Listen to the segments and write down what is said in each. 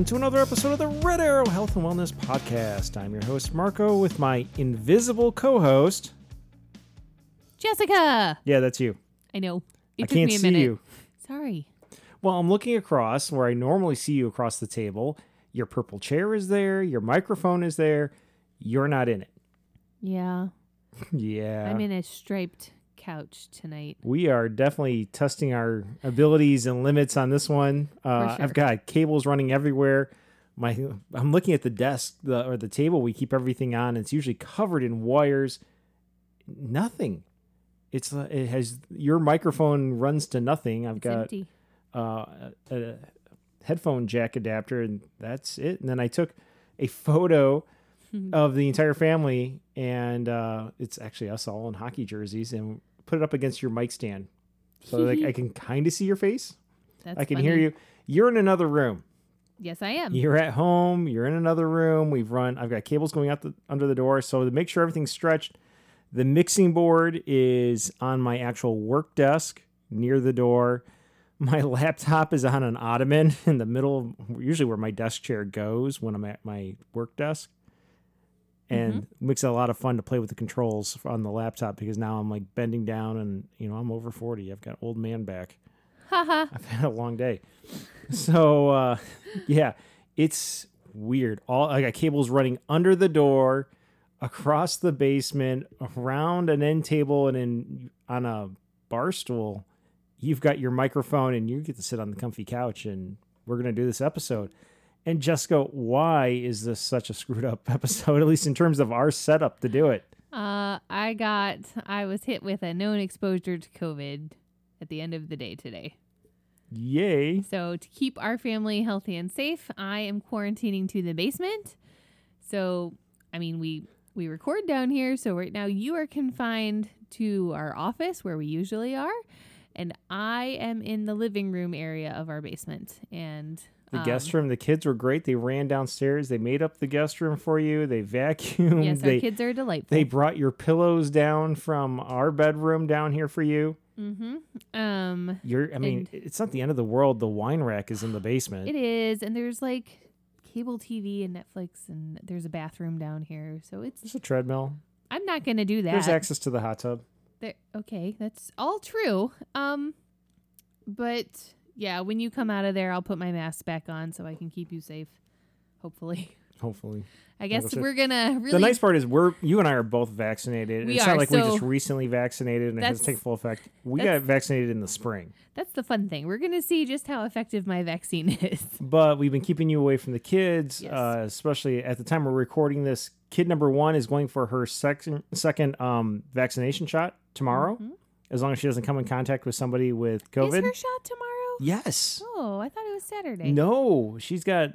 welcome to another episode of the Red Arrow Health and Wellness Podcast. I'm your host, Marco, with my invisible co-host... Jessica! Yeah, that's you. I know. It took me a minute. I can't see you. Sorry. Well, I'm looking across where I normally see you across the table. Your purple chair is there. Your microphone is there. You're not in it. Yeah. Yeah. I'm in a striped couch tonight. We are definitely testing our abilities and limits on this one. Sure. I've got cables running everywhere. I'm looking at the desk or the table we keep everything on. It's usually covered in wires. Nothing. It has your microphone runs to nothing. It's got a headphone jack adapter, and that's it. And then I took a photo of the entire family, and it's actually us all in hockey jerseys, and put it up against your mic stand, so like I can kind of see your face. Hear you. You're in another room. Yes, I am. You're at home. You're in another room. I've got cables going out under the door, so to make sure everything's stretched. The mixing board is on my actual work desk near the door. My laptop is on an ottoman in the middle, usually where my desk chair goes when I'm at my work desk. And makes it a lot of fun to play with the controls on the laptop because now I'm like bending down and, you know, I'm over 40. I've got old man back. I've had a long day. So, yeah, it's weird. I got cables running under the door, across the basement, around an end table, and then on a bar stool. You've got your microphone, and you get to sit on the comfy couch, and we're going to do this episode. And Jessica, why is this such a screwed up episode, at least in terms of our setup to do it? I was hit with a known exposure to COVID at the end of the day today. Yay. So to keep our family healthy and safe, I am quarantining to the basement. So, I mean, we record down here, so right now you are confined to our office where we usually are, and I am in the living room area of our basement. And the guest room, the kids were great. They ran downstairs. They made up the guest room for you. They vacuumed. Yes, our kids are delightful. They brought your pillows down from our bedroom down here for you. It's not the end of the world. The wine rack is in the basement. It is, and there's like cable TV and Netflix, and there's a bathroom down here, so there's a treadmill. I'm not going to do that. There's access to the hot tub. Okay, that's all true. But yeah, when you come out of there, I'll put my mask back on so I can keep you safe, hopefully. I guess we're gonna really... The nice part is you and I are both vaccinated. It's not like we just recently vaccinated and it has to take full effect. We got vaccinated in the spring. That's the fun thing. We're gonna see just how effective my vaccine is. But we've been keeping you away from the kids, yes. Especially at the time we're recording this. Kid number one is going for her second vaccination shot tomorrow, as long as she doesn't come in contact with somebody with COVID. Is her shot tomorrow? Yes. Oh, I thought it was Saturday. No, she's got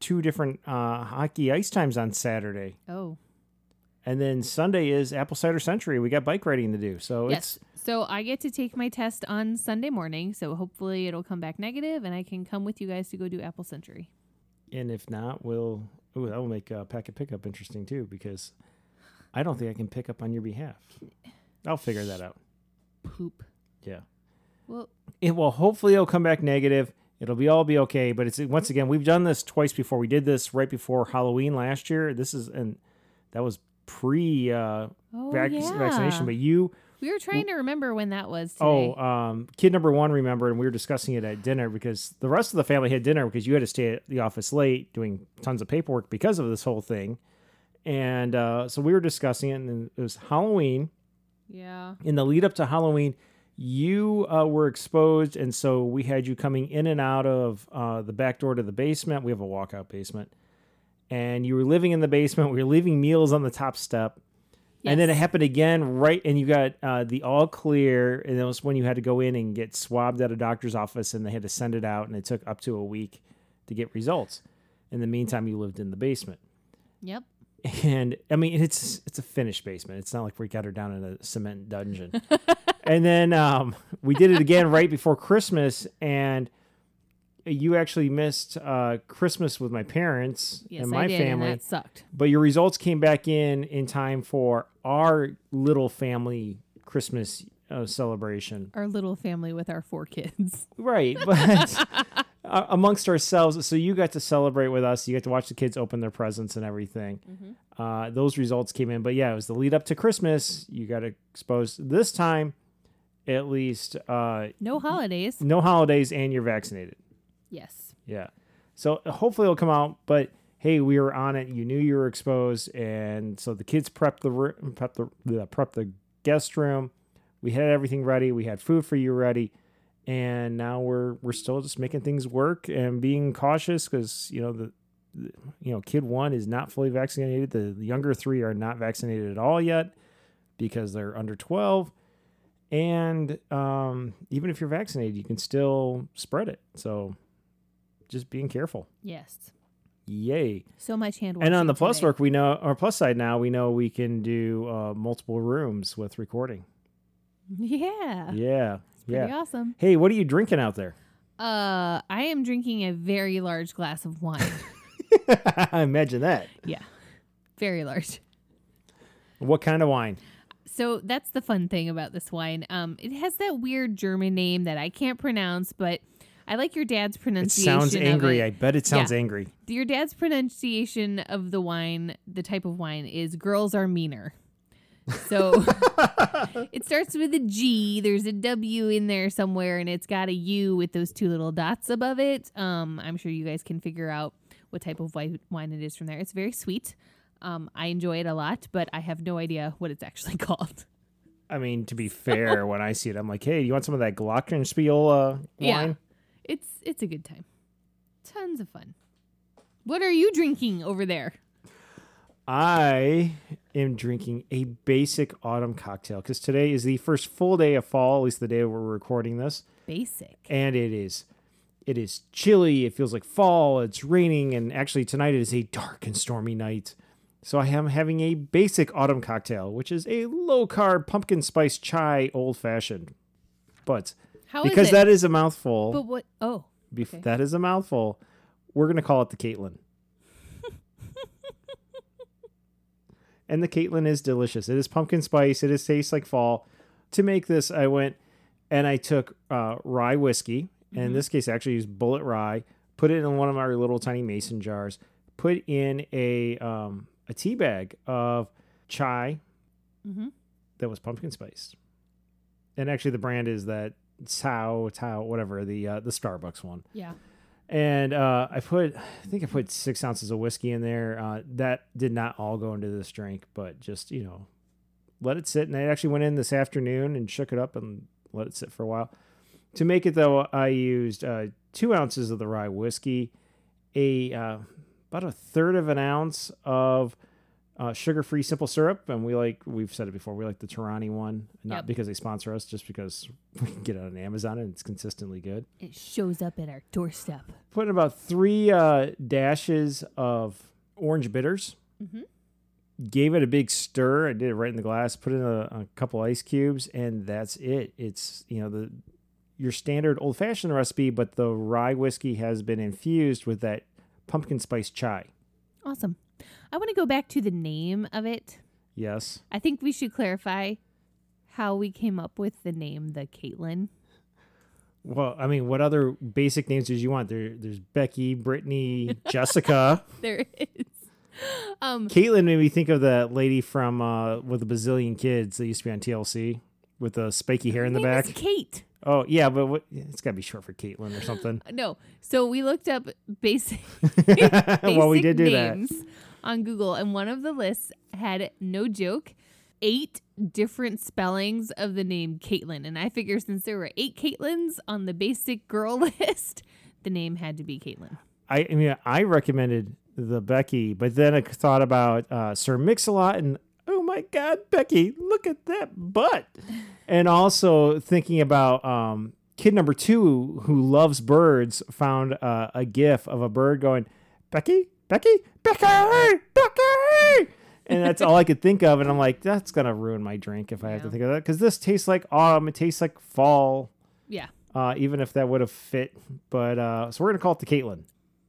two different hockey ice times on Saturday. Oh. And then Sunday is Apple Cider Century. We got bike riding to do. So yes. So I get to take my test on Sunday morning. So hopefully it'll come back negative and I can come with you guys to go do Apple Century. And if not, that will make packet pickup interesting too, because I don't think I can pick up on your behalf. I'll figure that out. Poop. Yeah. Well, hopefully it'll come back negative. It'll be okay. But it's once again, we've done this twice before. We did this right before Halloween last year. That was pre vaccination. But we were trying to remember when that was today. Kid number one remembered, and we were discussing it at dinner because the rest of the family had dinner because you had to stay at the office late doing tons of paperwork because of this whole thing. And so we were discussing it, and it was Halloween. Yeah. In the lead up to Halloween, you were exposed, and so we had you coming in and out of the back door to the basement. We have a walkout basement. And you were living in the basement. We were leaving meals on the top step. Yes. And then it happened again, and you got the all clear, and that was when you had to go in and get swabbed at a doctor's office, and they had to send it out, and it took up to a week to get results. In the meantime, you lived in the basement. Yep. And, I mean, it's a finished basement. It's not like we got her down in a cement dungeon. And then we did it again right before Christmas, and you actually missed Christmas with my parents and my family. Yes, I did, and that sucked. But your results came back in time for our little family Christmas celebration. Our little family with our 4 kids. Right, but... amongst ourselves. So you got to celebrate with us. You got to watch the kids open their presents and everything. Mm-hmm. Those results came in. But yeah, it was the lead up to Christmas. You got exposed this time, at least. No holidays. No holidays, and you're vaccinated. Yes. Yeah. So hopefully it'll come out. But hey, we were on it. You knew you were exposed. And so the kids prepped the guest room. We had everything ready. We had food for you ready. And now we're still just making things work and being cautious because, you know, kid one is not fully vaccinated. The younger three are not vaccinated at all yet because they're under 12. And even if you're vaccinated, you can still spread it. So just being careful. Yes. Yay. So much hand washing. And on the plus work, we know, or plus side now, we know we can do multiple rooms with recording. Yeah. Yeah. Pretty awesome. Hey, what are you drinking out there? I am drinking a very large glass of wine. I imagine that. Yeah. Very large. What kind of wine? So that's the fun thing about this wine. It has that weird German name that I can't pronounce, but I like your dad's pronunciation. It sounds angry. I bet it sounds angry. Your dad's pronunciation of the wine, the type of wine, is Girls Are Meaner. So it starts with a G. There's a W in there somewhere, and it's got a U with those two little dots above it. I'm sure you guys can figure out what type of wine it is from there. It's very sweet. I enjoy it a lot, but I have no idea what it's actually called. I mean, to be fair, when I see it, I'm like, hey, you want some of that Glockenspiel wine? Yeah, it's a good time. Tons of fun. What are you drinking over there? I am drinking a basic autumn cocktail because today is the first full day of fall, at least the day we're recording this. Basic. And it is chilly. It feels like fall. It's raining. And actually tonight it is a dark and stormy night. So I am having a basic autumn cocktail, which is a low-carb pumpkin spice chai old-fashioned. But that is a mouthful. But what? Oh. Okay. That is a mouthful. We're going to call it the Caitlynn. And the Caitlynn is delicious. It is pumpkin spice. It is tastes like fall. To make this, I went and I took rye whiskey. Mm-hmm. And in this case, I actually used bullet rye. Put it in one of our little tiny mason jars. Put in a tea bag of chai that was pumpkin spice. And actually, the brand is that Tao, whatever, the Starbucks one. Yeah. And I think I put 6 ounces of whiskey in there. That did not all go into this drink, but just, you know, let it sit. And I actually went in this afternoon and shook it up and let it sit for a while. To make it, though, I used 2 ounces of the rye whiskey, about a third of an ounce of sugar-free simple syrup. And we've said it before, we like the Torani one, not because they sponsor us, just because we can get it on Amazon and it's consistently good. It shows up at our doorstep. Put in about 3 dashes of orange bitters. Mm-hmm. Gave it a big stir. I did it right in the glass. Put in a couple ice cubes, and that's it. It's, you know, your standard old-fashioned recipe, but the rye whiskey has been infused with that pumpkin spice chai. Awesome. I want to go back to the name of it. Yes. I think we should clarify how we came up with the name, the Caitlynn. Well, I mean, what other basic names did you want? There's Becky, Brittany, Jessica. There is. Caitlynn made me think of that lady from with a bazillion kids that used to be on TLC with the spiky hair in the back. It's Kate. Oh, yeah, but it's got to be short for Caitlyn or something. No. So we looked up basic well, we did do names that on Google, and one of the lists had, no joke, 8 different spellings of the name Caitlyn. And I figure since there were 8 Caitlyns on the basic girl list, the name had to be Caitlyn. I mean, I recommended the Becky, but then I thought about Sir Mix-a-Lot and, oh my God, Becky, look at that butt. And also thinking about kid number 2 who loves birds found a gif of a bird going, Becky, Becky, Becky, Becky. And that's all I could think of. And I'm like, that's going to ruin my drink if I have to think of that. Because this tastes like autumn. It tastes like fall. Yeah. Even if that would have fit. But so we're going to call it the Caitlynn.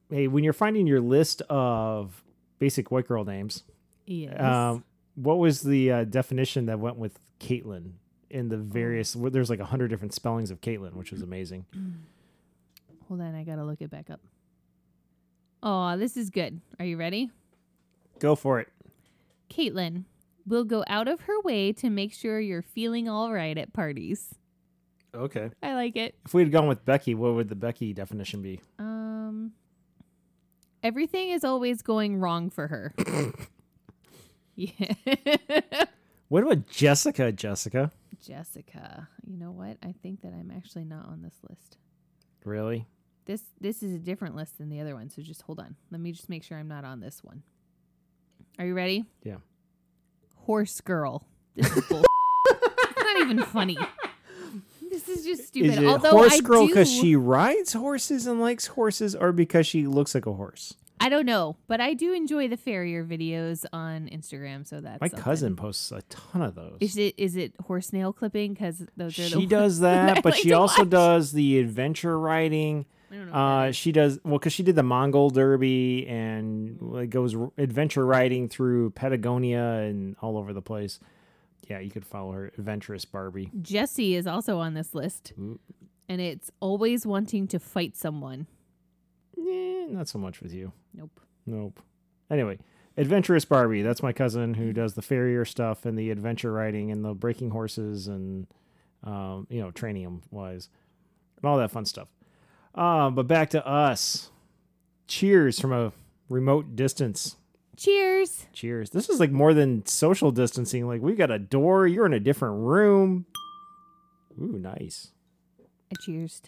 Hey, when you're finding your list of basic white girl names. Yes. What was the definition that went with Caitlyn in the various? There's like 100 different spellings of Caitlyn, which was amazing. Hold on, I gotta look it back up. Oh, this is good. Are you ready? Go for it. Caitlynn will go out of her way to make sure you're feeling all right at parties. Okay. I like it. If we had gone with Becky, what would the Becky definition be? Everything is always going wrong for her. Yeah. What about Jessica? Jessica. You know what? I think that I'm actually not on this list. Really? This is a different list than the other one, so just hold on. Let me just make sure I'm not on this one. Are you ready? Yeah. Horse girl. This is bull. It's not even funny. This is just stupid. Is it although horse girl because she rides horses and likes horses, or because she looks like a horse? I don't know, but I do enjoy the farrier videos on Instagram, so that's my cousin posts a ton of those. Is it horse nail clipping? Because those are she does that, but she also does the adventure riding. I don't know. She does well because she did the Mongol Derby and goes adventure riding through Patagonia and all over the place. Yeah, you could follow her, Adventurous Barbie. Jessie is also on this list, and it's always wanting to fight someone. Not so much with you. Nope. Anyway, Adventurous Barbie. That's my cousin who does the farrier stuff and the adventure riding and the breaking horses and, training them wise and all that fun stuff. But back to us. Cheers from a remote distance. Cheers. This is like more than social distancing. Like we've got a door. You're in a different room. Ooh, nice. I cheersed.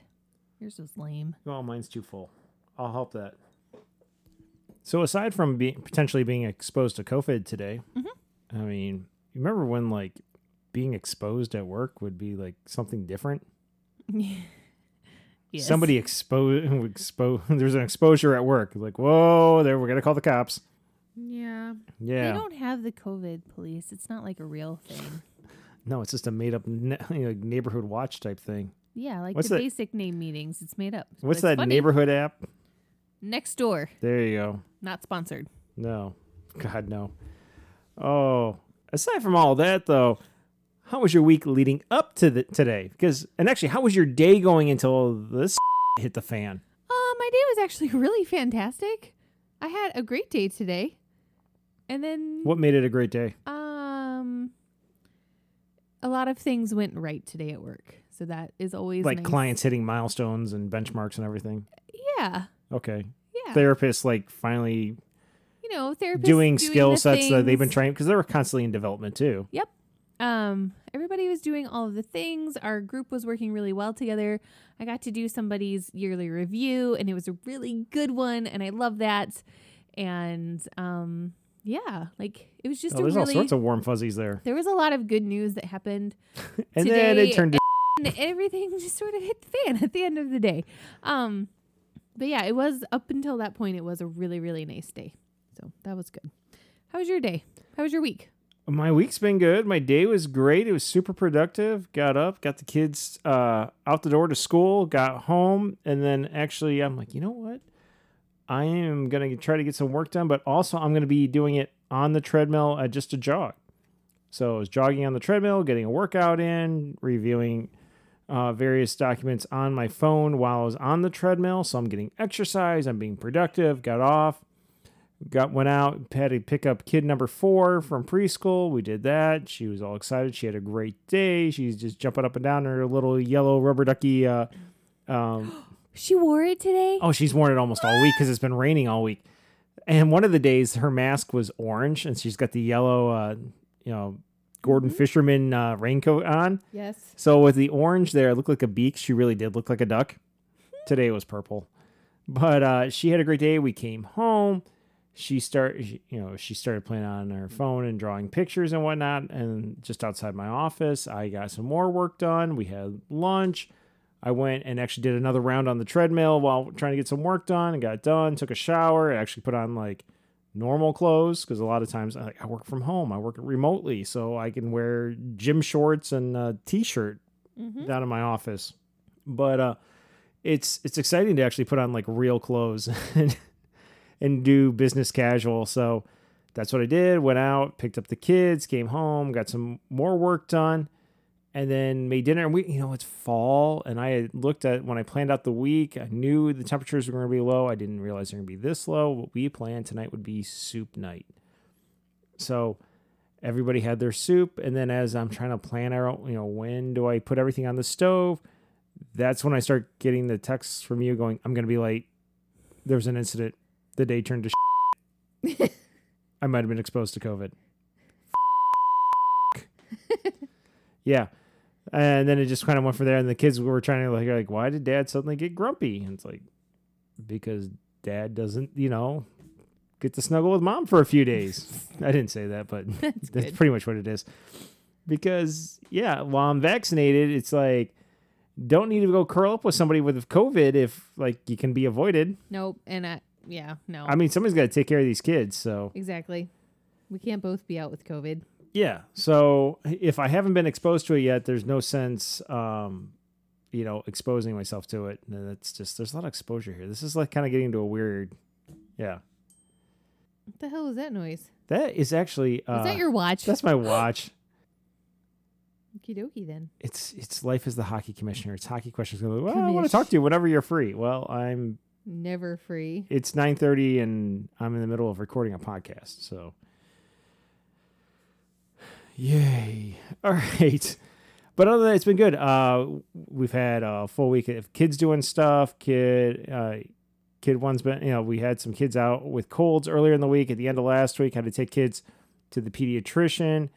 Yours was lame. Oh, mine's too full. I'll help that. So aside from potentially being exposed to COVID today, I mean, you remember when like being exposed at work would be like something different? Yes. Somebody there's an exposure at work. Like, whoa, there, we're going to call the cops. Yeah. They don't have the COVID police. It's not like a real thing. No, it's just a made up neighborhood watch type thing. Yeah, like what's the basic name meetings. It's made up. What's that funny. Neighborhood app? Nextdoor. There you go. Not sponsored. No. God, no. Oh, aside from all that, though, how was your week leading up to today? And actually, how was your day going until this hit the fan? My day was actually really fantastic. I had a great day today. And then... What made it a great day? A lot of things went right today at work. So that is always like nice. Clients hitting milestones and benchmarks and everything. Yeah. Okay. Yeah. Therapists like finally, doing skill sets things that they've been trying because they were constantly in development too. Yep. Everybody was doing all of the things. Our group was working really well together. I got to do somebody's yearly review and it was a really good one and I love that. And yeah, like it was just there's all sorts of warm fuzzies there. There was a lot of good news that happened. And today, then it turned to everything just sort of hit the fan at the end of the day. But yeah, it was up until that point, it was a really, really nice day. So that was good. How was your day? How was your week? My week's been good. My day was great. It was super productive. Got up, got the kids out the door to school, got home. And then actually I'm like, you know what? I am going to try to get some work done, but also I'm going to be doing it on the treadmill at just a jog. So I was jogging on the treadmill, getting a workout in, reviewing various documents on my phone while I was on the treadmill. So I'm getting exercise. I'm being productive. Got off. Went out. Had to pick up kid number 4 from preschool. We did that. She was all excited. She had a great day. She's just jumping up and down in her little yellow rubber ducky. She wore it today? Oh, she's worn it almost all week because it's been raining all week. And one of the days, her mask was orange, and she's got the yellow... Gordon Fisherman raincoat on. Yes. So with the orange there, it looked like a beak. She really did look like a duck. Today was purple. But she had a great day. We came home. She started playing on her phone and drawing pictures and whatnot. And just outside my office, I got some more work done. We had lunch. I went and actually did another round on the treadmill while trying to get some work done and got done. Took a shower. I actually put on like normal clothes because a lot of times I work from home. I work remotely, so I can wear gym shorts and a t-shirt down in my office. But it's exciting to actually put on like real clothes and do business casual. So that's what I did. Went out, picked up the kids, came home, got some more work done, and then made dinner. And we, you know, it's fall. And I had looked at when I planned out the week, I knew the temperatures were going to be low. I didn't realize they're going to be this low. What we planned tonight would be soup night. So everybody had their soup. And then as I'm trying to plan out, you know, when do I put everything on the stove? That's when I start getting the texts from you going, I'm going to be late. There was an incident. The day turned to shit. I might have been exposed to COVID. Yeah. And then it just kind of went from there. And the kids were trying to like, why did Dad suddenly get grumpy? And it's like, because Dad doesn't, you know, get to snuggle with Mom for a few days. I didn't say that, but that's pretty much what it is. Because, yeah, while I'm vaccinated, it's like, don't need to go curl up with somebody with COVID if, like, you can be avoided. Nope. And no. I mean, somebody's got to take care of these kids, so. Exactly. We can't both be out with COVID. Yeah. So if I haven't been exposed to it yet, there's no sense, you know, exposing myself to it. And that's just, there's a lot of exposure here. This is like kind of getting into a weird, yeah. What the hell was that noise? That is actually. Is that your watch? That's my watch. Okie dokie then. It's life as the hockey commissioner. It's hockey questions. Well, I want to talk to you whenever you're free. Well, I'm. Never free. It's 9:30 and I'm in the middle of recording a podcast, so. Yay. All right. But other than that, it's been good. We've had a full week of kids doing stuff. Kid one's been, you know, we had some kids out with colds earlier in the week. At the end of last week, had to take kids to the pediatrician.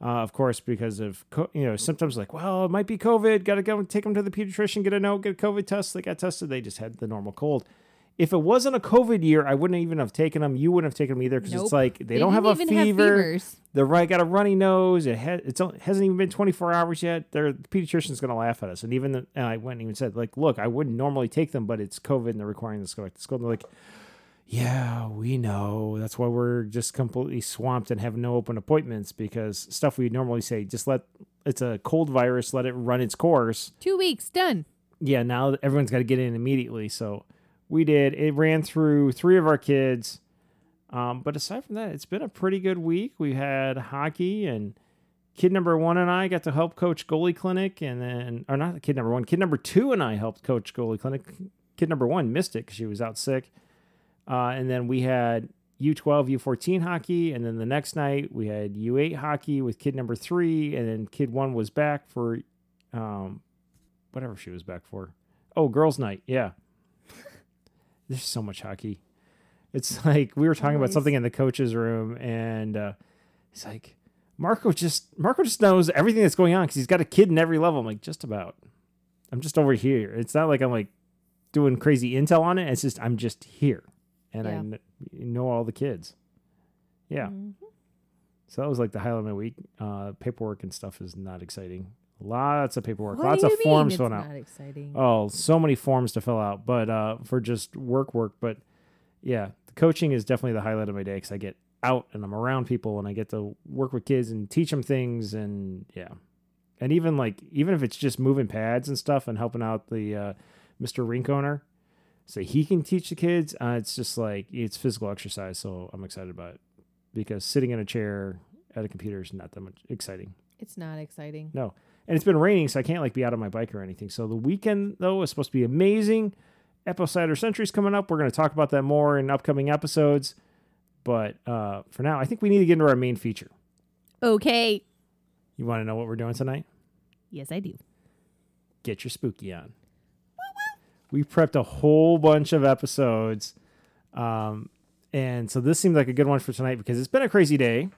Of course, because of, you know, symptoms like, well, it might be COVID. Got to go and take them to the pediatrician, get a note, get a COVID test. They got tested. They just had the normal cold. If it wasn't a COVID year, I wouldn't even have taken them. You wouldn't have taken them either because It's like they don't have a fever. They're right, got a runny nose. It hasn't even been 24 hours yet. The pediatrician's going to laugh at us. And even I went and even said, like, look, I wouldn't normally take them, but it's COVID and they're requiring this to go back to school. And they're like, yeah, we know. That's why we're just completely swamped and have no open appointments because stuff we normally say, just it's a cold virus, let it run its course. 2 weeks, done. Yeah, now everyone's got to get in immediately. So. We did. It ran through 3 of our kids. But aside from that, it's been a pretty good week. We had hockey and kid number 1 and I got to help coach goalie clinic. And then, or not kid number 1, kid number 2 and I helped coach goalie clinic. Kid number 1 missed it because she was out sick. And then we had U12, U14 hockey. And then the next night we had U8 hockey with kid number 3. And then kid 1 was back for whatever she was back for. Oh, girls night. Yeah. There's so much hockey. It's like we were talking about something in the coach's room, and it's like Marco just knows everything that's going on because he's got a kid in every level. I'm like, just about. I'm just over here. It's not like I'm like doing crazy intel on it. It's just I'm just here, and I know all the kids. Yeah. Mm-hmm. So that was like the highlight of my week. Paperwork and stuff is not exciting. Lots of paperwork, what lots of forms filling out. Exciting. Oh, so many forms to fill out, but for just work. But yeah, the coaching is definitely the highlight of my day because I get out and I'm around people and I get to work with kids and teach them things and yeah. And even if it's just moving pads and stuff and helping out the Mr. Rink owner so he can teach the kids, it's just like it's physical exercise. So I'm excited about it because sitting in a chair at a computer is not that much exciting. It's not exciting. No. And it's been raining, so I can't, like, be out on my bike or anything. So the weekend, though, is supposed to be amazing. Apple Cider Century's coming up. We're going to talk about that more in upcoming episodes. But for now, I think we need to get into our main feature. Okay. You want to know what we're doing tonight? Yes, I do. Get your spooky on. We prepped a whole bunch of episodes. And so this seemed like a good one for tonight because it's been a crazy day.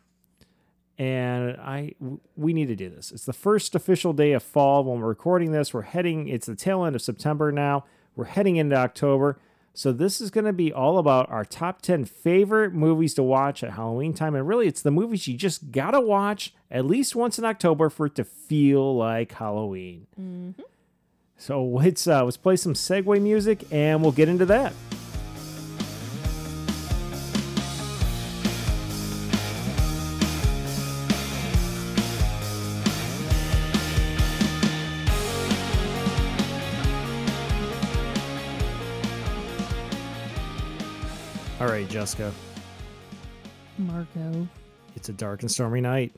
And we need to do this. It's the first official day of fall when we're recording this. It's the tail end of September now. We're heading into October. So this is going to be all about our top 10 favorite movies to watch at Halloween time. And really, it's the movies you just got to watch at least once in October for it to feel like Halloween. Mm-hmm. So let's play some segue music and we'll get into that. All right, Jessica. Marco. It's a dark and stormy night.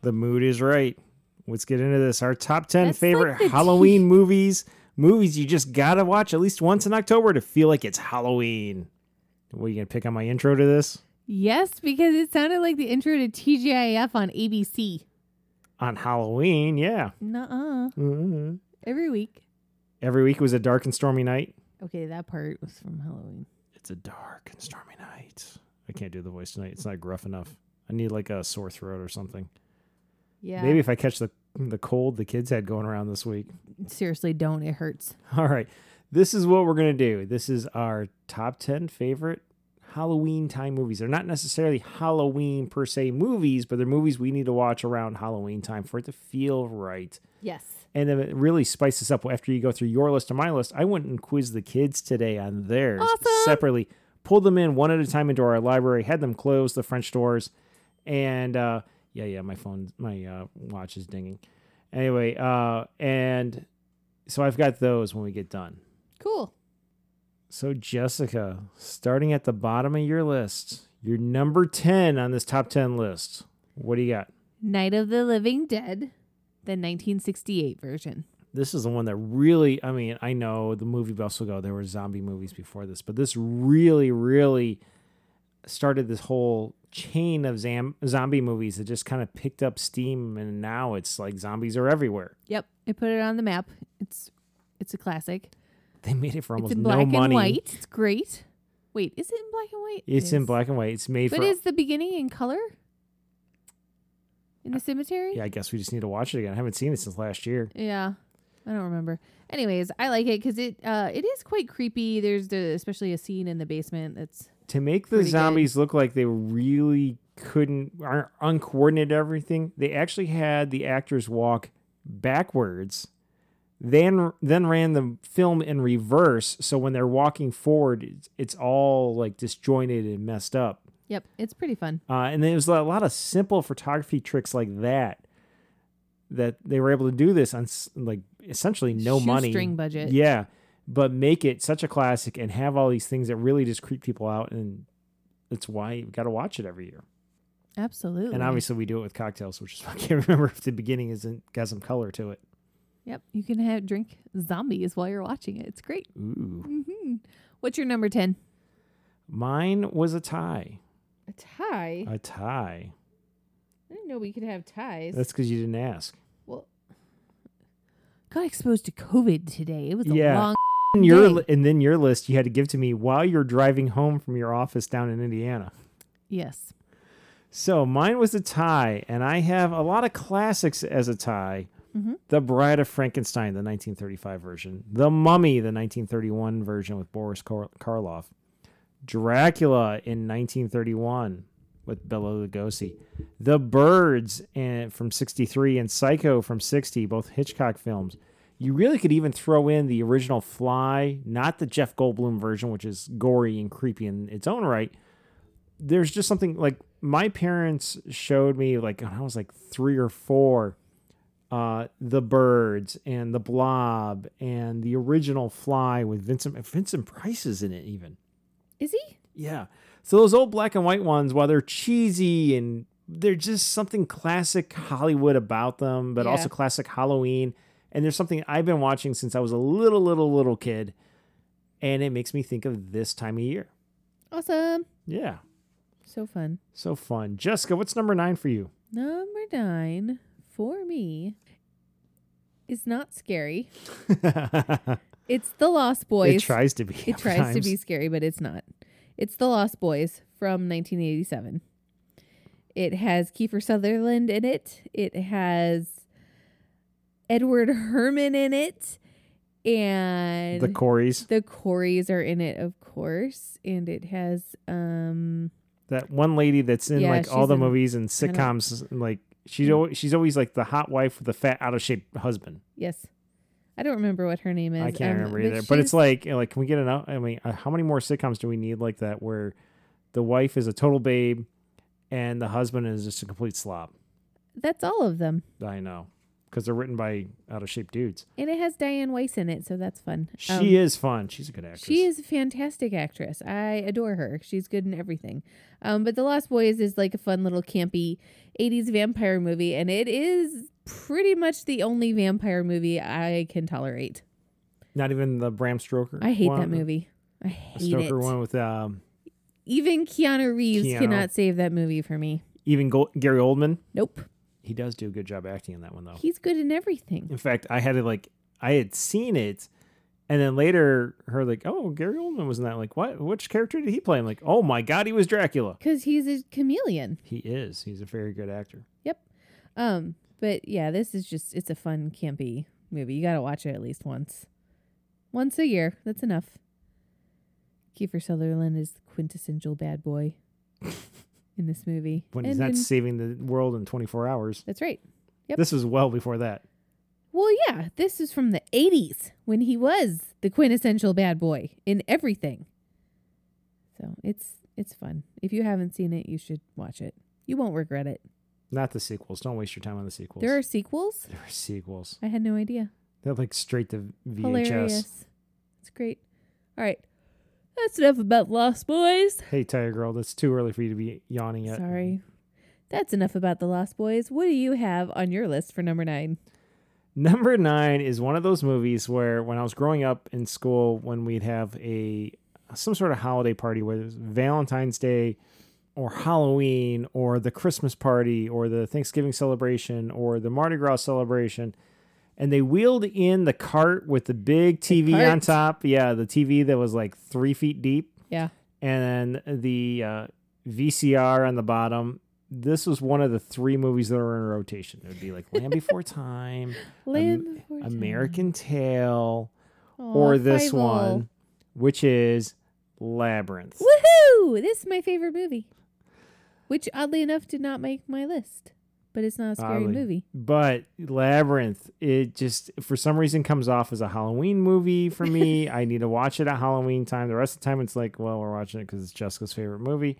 The mood is right. let's get into this. Our top 10 favorite Halloween movies. Movies you just gotta watch at least once in October to feel like it's Halloween. What, are you gonna pick on my intro to this? Yes, because it sounded like the intro to TGIF on ABC. On Halloween, yeah. Nuh-uh. Mm-hmm. Every week. Every week was a dark and stormy night. Okay, that part was from Halloween. It's a dark and stormy night. I can't do the voice tonight. It's not gruff enough. I need like a sore throat or something. Yeah. Maybe if I catch the cold the kids had going around this week. Seriously, don't. It hurts. All right. This is what we're going to do. This is our top 10 favorite Halloween time movies. They're not necessarily Halloween per se movies, but they're movies we need to watch around Halloween time for it to feel right. Yes. And then it really spices up after you go through your list or my list. I went and quizzed the kids today on theirs separately. Pulled them in one at a time into our library, had them close the French doors, and my watch is dinging. Anyway, and so I've got those when we get done. Cool. So Jessica, starting at the bottom of your list, you're number 10 on this top 10 list. What do you got? Night of the Living Dead, the 1968 version. This is the one that really, I mean, I know the movie buffs will go, there were zombie movies before this, but this really, really started this whole chain of zombie movies that just kind of picked up steam, and now it's like zombies are everywhere. Yep. I put it on the map. It's a classic. They made it for almost no money. It's in black and white. It's great. Wait, is it in black and white? It's in black and white. It's made for... But is the beginning in color? In the cemetery? Yeah, I guess we just need to watch it again. I haven't seen it since last year. Yeah. I don't remember. Anyways, I like it because it is quite creepy. There's especially a scene in the basement that's to make the zombies look like they really aren't uncoordinated everything. They actually had the actors walk backwards, then ran the film in reverse. So when they're walking forward, it's all like disjointed and messed up. Yep, it's pretty fun. And there was a lot of simple photography tricks like that they were able to do this on like essentially no money. Shoestring budget. Yeah. But make it such a classic and have all these things that really just creep people out. And that's why you've got to watch it every year. Absolutely. And obviously we do it with cocktails, which is why I can't remember if the beginning got some color to it. Yep. You can drink zombies while you're watching it. It's great. Ooh. Mm-hmm. What's your number 10? Mine was a tie. A tie? A tie. I didn't know we could have ties. That's because you didn't ask. Well, got exposed to COVID today. It was a long day. And then your list you had to give to me while you're driving home from your office down in Indiana. Yes. So mine was a tie, and I have a lot of classics as a tie. Mm-hmm. The Bride of Frankenstein, the 1935 version. The Mummy, the 1931 version with Boris Karloff. Dracula in 1931. With Bela Lugosi. The Birds from 1963 and Psycho from 1960, both Hitchcock films. You really could even throw in the original Fly, not the Jeff Goldblum version, which is gory and creepy in its own right. There's just something like my parents showed me like when I was like 3 or 4, The Birds and The Blob and the original Fly with Vincent Price is in it even. Is he? Yeah. So those old black and white ones, while they're cheesy and they're just something classic Hollywood about them, but also classic Halloween. And there's something I've been watching since I was a little kid. And it makes me think of this time of year. Awesome. Yeah. So fun. So fun. Jessica, what's number 9 for you? Number 9 for me is not scary. It's The Lost Boys. It tries to be. It tries to be scary, but it's not. It's The Lost Boys from 1987. It has Kiefer Sutherland in it. It has Edward Herman in it. And the Coreys. The Coreys are in it, of course. And it has that one lady that's in like all the movies and sitcoms. Like she's always like the hot wife with the fat, out of shape husband. Yes. I don't remember what her name is. I can't remember either. But it's like, can we get enough? I mean, how many more sitcoms do we need like that where the wife is a total babe and the husband is just a complete slob? That's all of them. I know. Because they're written by out-of-shape dudes. And it has Diane Weiss in it, so that's fun. She is fun. She's a good actress. She is a fantastic actress. I adore her. She's good in everything. But The Lost Boys is like a fun little campy 80s vampire movie, and it is pretty much the only vampire movie I can tolerate. Not even the Bram Stoker one? I hate that movie. I hate Stoker it. Stoker one with... even Keanu Reeves cannot save that movie for me. Even Gary Oldman? Nope. He does do a good job acting in that one, though. He's good in everything. In fact, I had seen it, and then later heard like, oh, Gary Oldman was in that. Like, what? Which character did he play? I'm like, oh my God, he was Dracula. Because he's a chameleon. He is. He's a very good actor. Yep. But yeah, this is just, it's a fun, campy movie. You got to watch it at least once. Once a year. That's enough. Kiefer Sutherland is the quintessential bad boy in this movie. When he's not saving the world in 24 hours. That's right. Yep. This was well before that. Well, yeah. This is from the 80s when he was the quintessential bad boy in everything. So it's fun. If you haven't seen it, you should watch it. You won't regret it. Not the sequels. Don't waste your time on the sequels. There are sequels? There are sequels. I had no idea. They're like straight to VHS. Hilarious. It's great. All right. That's enough about Lost Boys. Hey, Tiger Girl, that's too early for you to be yawning yet. Sorry. That's enough about the Lost Boys. What do you have on your list for number 9? Number 9 is one of those movies where when I was growing up in school, when we'd have some sort of holiday party, whether it was Valentine's Day or Halloween or the Christmas party or the Thanksgiving celebration or the Mardi Gras celebration, and they wheeled in the cart with the big TV on top. Yeah, the TV that was like 3 feet deep. Yeah. And then the VCR on the bottom. This was one of the 3 movies that were in rotation. It would be like Land Before Time, American Tail, or this one, which is Labyrinth. Woohoo! This is my favorite movie, which oddly enough did not make my list. But it's not a scary movie. But Labyrinth, it just, for some reason, comes off as a Halloween movie for me. I need to watch it at Halloween time. The rest of the time, it's like, well, we're watching it because it's Jessica's favorite movie.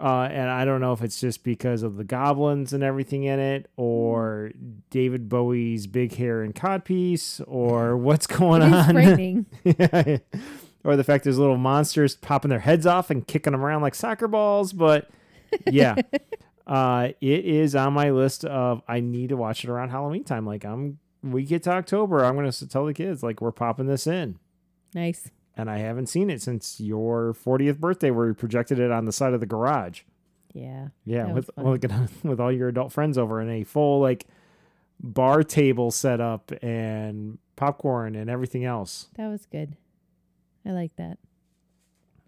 And I don't know if it's just because of the goblins and everything in it, or David Bowie's big hair and codpiece, or what's going on. Frightening. Yeah. Or the fact there's little monsters popping their heads off and kicking them around like soccer balls. But yeah. It is on my list of I need to watch it around Halloween time. Like we get to October, I'm going to tell the kids like we're popping this in. Nice. And I haven't seen it since your 40th birthday, where we projected it on the side of the garage. Yeah. Yeah, with all your adult friends over and a full like bar table set up and popcorn and everything else. That was good. I like that.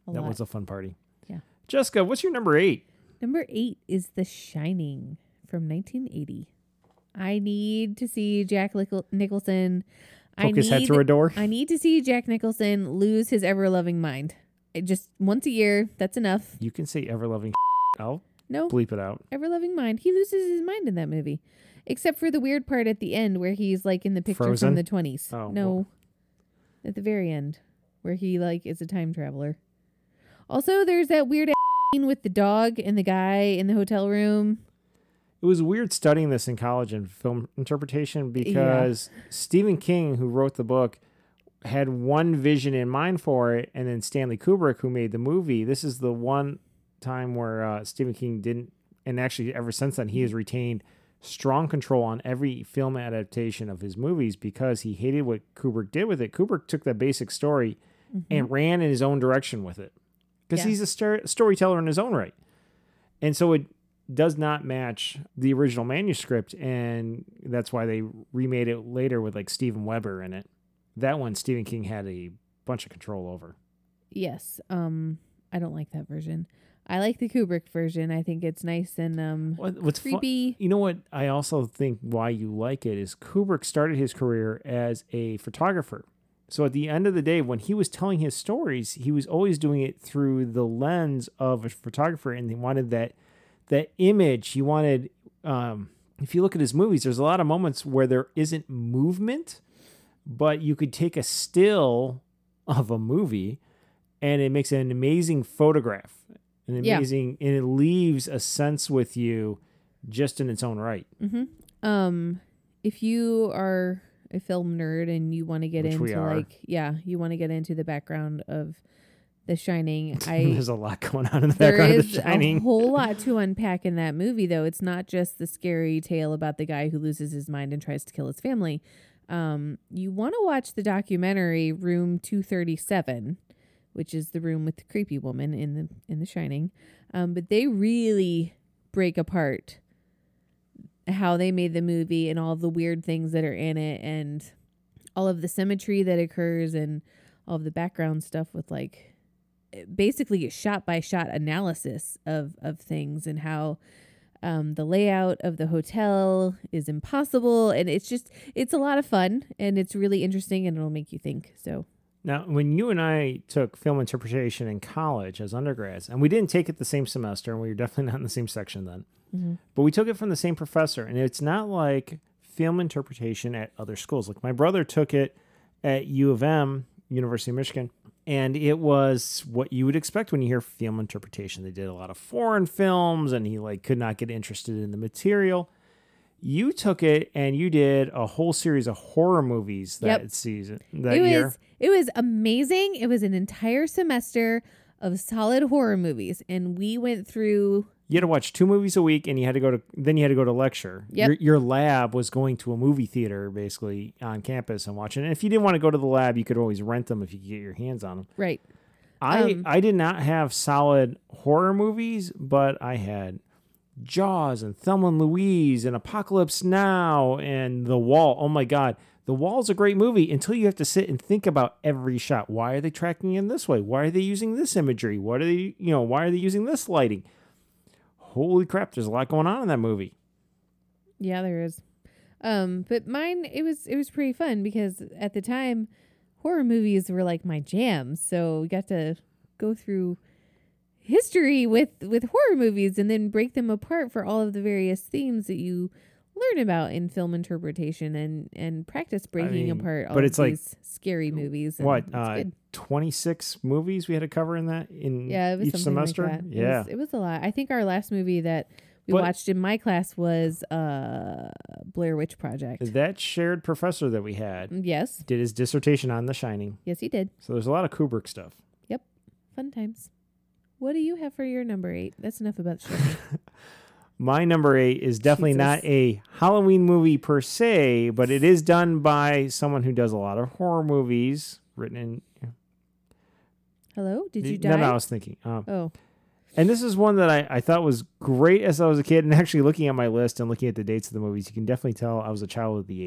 That was a fun party. Yeah. Jessica, what's your number 8? Number 8 is The Shining from 1980. I need to see Jack Nicholson. Poke his head through a door. I need to see Jack Nicholson lose his ever-loving mind. It just once a year, that's enough. You can say ever-loving. I'll bleep it out. Ever-loving mind. He loses his mind in that movie, except for the weird part at the end where he's like in the picture Frozen? From the 1920s. Oh, no, well. At the very end where he like is a time traveler. Also, there's that weird with the dog and the guy in the hotel room. It was weird studying this in college in film interpretation because Stephen King, who wrote the book, had one vision in mind for it, and then Stanley Kubrick, who made the movie. This is the one time where Stephen King didn't, and actually ever since then, he has retained strong control on every film adaptation of his movies because he hated what Kubrick did with it. Kubrick took that basic story and ran in his own direction with it. Because he's a storyteller in his own right. And so it does not match the original manuscript. And that's why they remade it later with like Steven Weber in it. That one Stephen King had a bunch of control over. Yes. I don't like that version. I like the Kubrick version. I think it's nice and creepy. You know what? I also think why you like it is Kubrick started his career as a photographer. So at the end of the day, when he was telling his stories, he was always doing it through the lens of a photographer, and he wanted that image. He wanted, if you look at his movies, there's a lot of moments where there isn't movement, but you could take a still of a movie, and it makes an amazing photograph, and it leaves a sense with you just in its own right. Mm-hmm. If you are a film nerd and you want to get into the background of The Shining. There's a lot going on in the background of The Shining. There is a whole lot to unpack in that movie, though. It's not just the scary tale about the guy who loses his mind and tries to kill his family. You want to watch the documentary Room 237, which is the room with the creepy woman in The Shining. But they really break apart how they made the movie and all the weird things that are in it and all of the symmetry that occurs and all of the background stuff with like basically a shot by shot analysis of things and how the layout of the hotel is impossible. And it's a lot of fun and it's really interesting and it'll make you think. So now, when you and I took film interpretation in college as undergrads, and we didn't take it the same semester, and we were definitely not in the same section then, mm-hmm. but we took it from the same professor, and it's not like film interpretation at other schools. Like my brother took it at U of M, University of Michigan, and it was what you would expect when you hear film interpretation. They did a lot of foreign films, and he like could not get interested in the material. You took it and you did a whole series of horror movies that season, that year. It was amazing. It was an entire semester of solid horror movies, and we went through. You had to watch 2 movies a week, and you had to go to lecture. Yep. Your lab was going to a movie theater basically on campus and watching. And if you didn't want to go to the lab, you could always rent them if you could get your hands on them. Right. I did not have solid horror movies, but I had Jaws and Thelma and Louise and Apocalypse Now and The Wall. Oh my God. The Wall is a great movie until you have to sit and think about every shot. Why are they tracking in this way? Why are they using this imagery? Why are they using this lighting? Holy crap. There's a lot going on in that movie. Yeah, there is. But mine, it was pretty fun because at the time horror movies were like my jam. So we got to go through history with horror movies and then break them apart for all of the various themes that you learn about in film interpretation and practice breaking apart all of these scary movies. What, 26 movies we had to cover in that in each semester? Like that. Yeah. It was a lot. I think our last movie that we watched in my class was Blair Witch Project. That shared professor that we had. Yes. Did his dissertation on The Shining. Yes, he did. So there's a lot of Kubrick stuff. Yep. Fun times. What do you have for your number 8? That's enough about shit. My number 8 is definitely not a Halloween movie per se, but it is done by someone who does a lot of horror movies written in. Yeah. Hello? Did you die? No, I was thinking. And this is one that I thought was great as I was a kid. And actually looking at my list and looking at the dates of the movies, you can definitely tell I was a child of the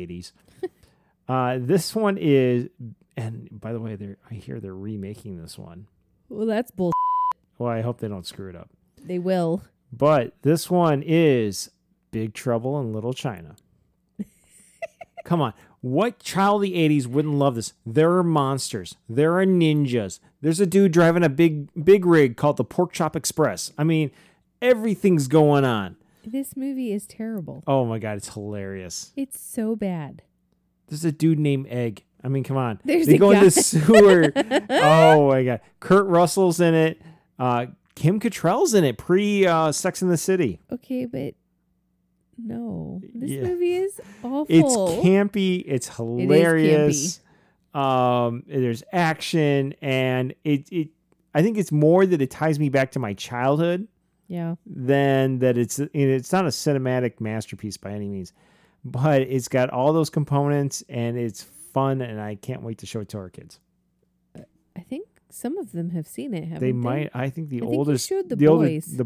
80s. This one is, and by the way, I hear they're remaking this one. Well, that's bullshit. Well, I hope they don't screw it up. They will. But this one is Big Trouble in Little China. Come on. What child of the 80s wouldn't love this? There are monsters. There are ninjas. There's a dude driving a big rig called the Pork Chop Express. I mean, everything's going on. This movie is terrible. Oh, my God. It's hilarious. It's so bad. There's a dude named Egg. I mean, come on. They go in the sewer. Oh, my God. Kurt Russell's in it. Kim Cattrall's in it, Sex in the City. Okay, but no. This movie is awful. It's campy. It's hilarious. It is campy. There's action, and I think it's more that it ties me back to my childhood. Yeah. Than that it's not a cinematic masterpiece by any means, but it's got all those components, and it's fun, and I can't wait to show it to our kids. I think some of them have seen it, haven't they? They might. I think the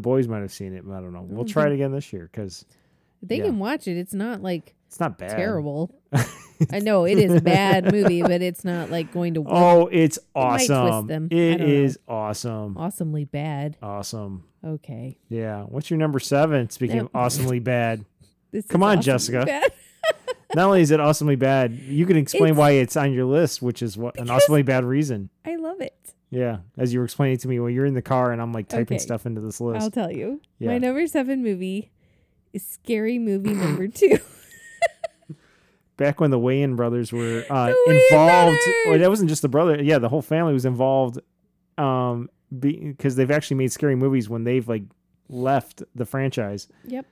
boys might have seen it, but I don't know. We'll try it again this year because they can watch it. It's not like it's not bad. Terrible. I know it is a bad movie, but it's not like going to. Oh, it's awesome! It might twist them. It is awesome. Awesomely bad. Awesome. Okay. Yeah. What's your number 7? Speaking of awesomely bad, come on, awesomely Jessica. Bad. Not only is it awesomely bad, you can explain why it's on your list, which is an awesomely bad reason. I love it. Yeah, as you were explaining to me while you're in the car and I'm like typing stuff into this list. I'll tell you. Yeah. My number 7 movie is Scary Movie number 2. Back when the Wayans brothers were involved. Well, that wasn't just the brother. Yeah, the whole family was involved because they've actually made scary movies when they've like left the franchise. Yep.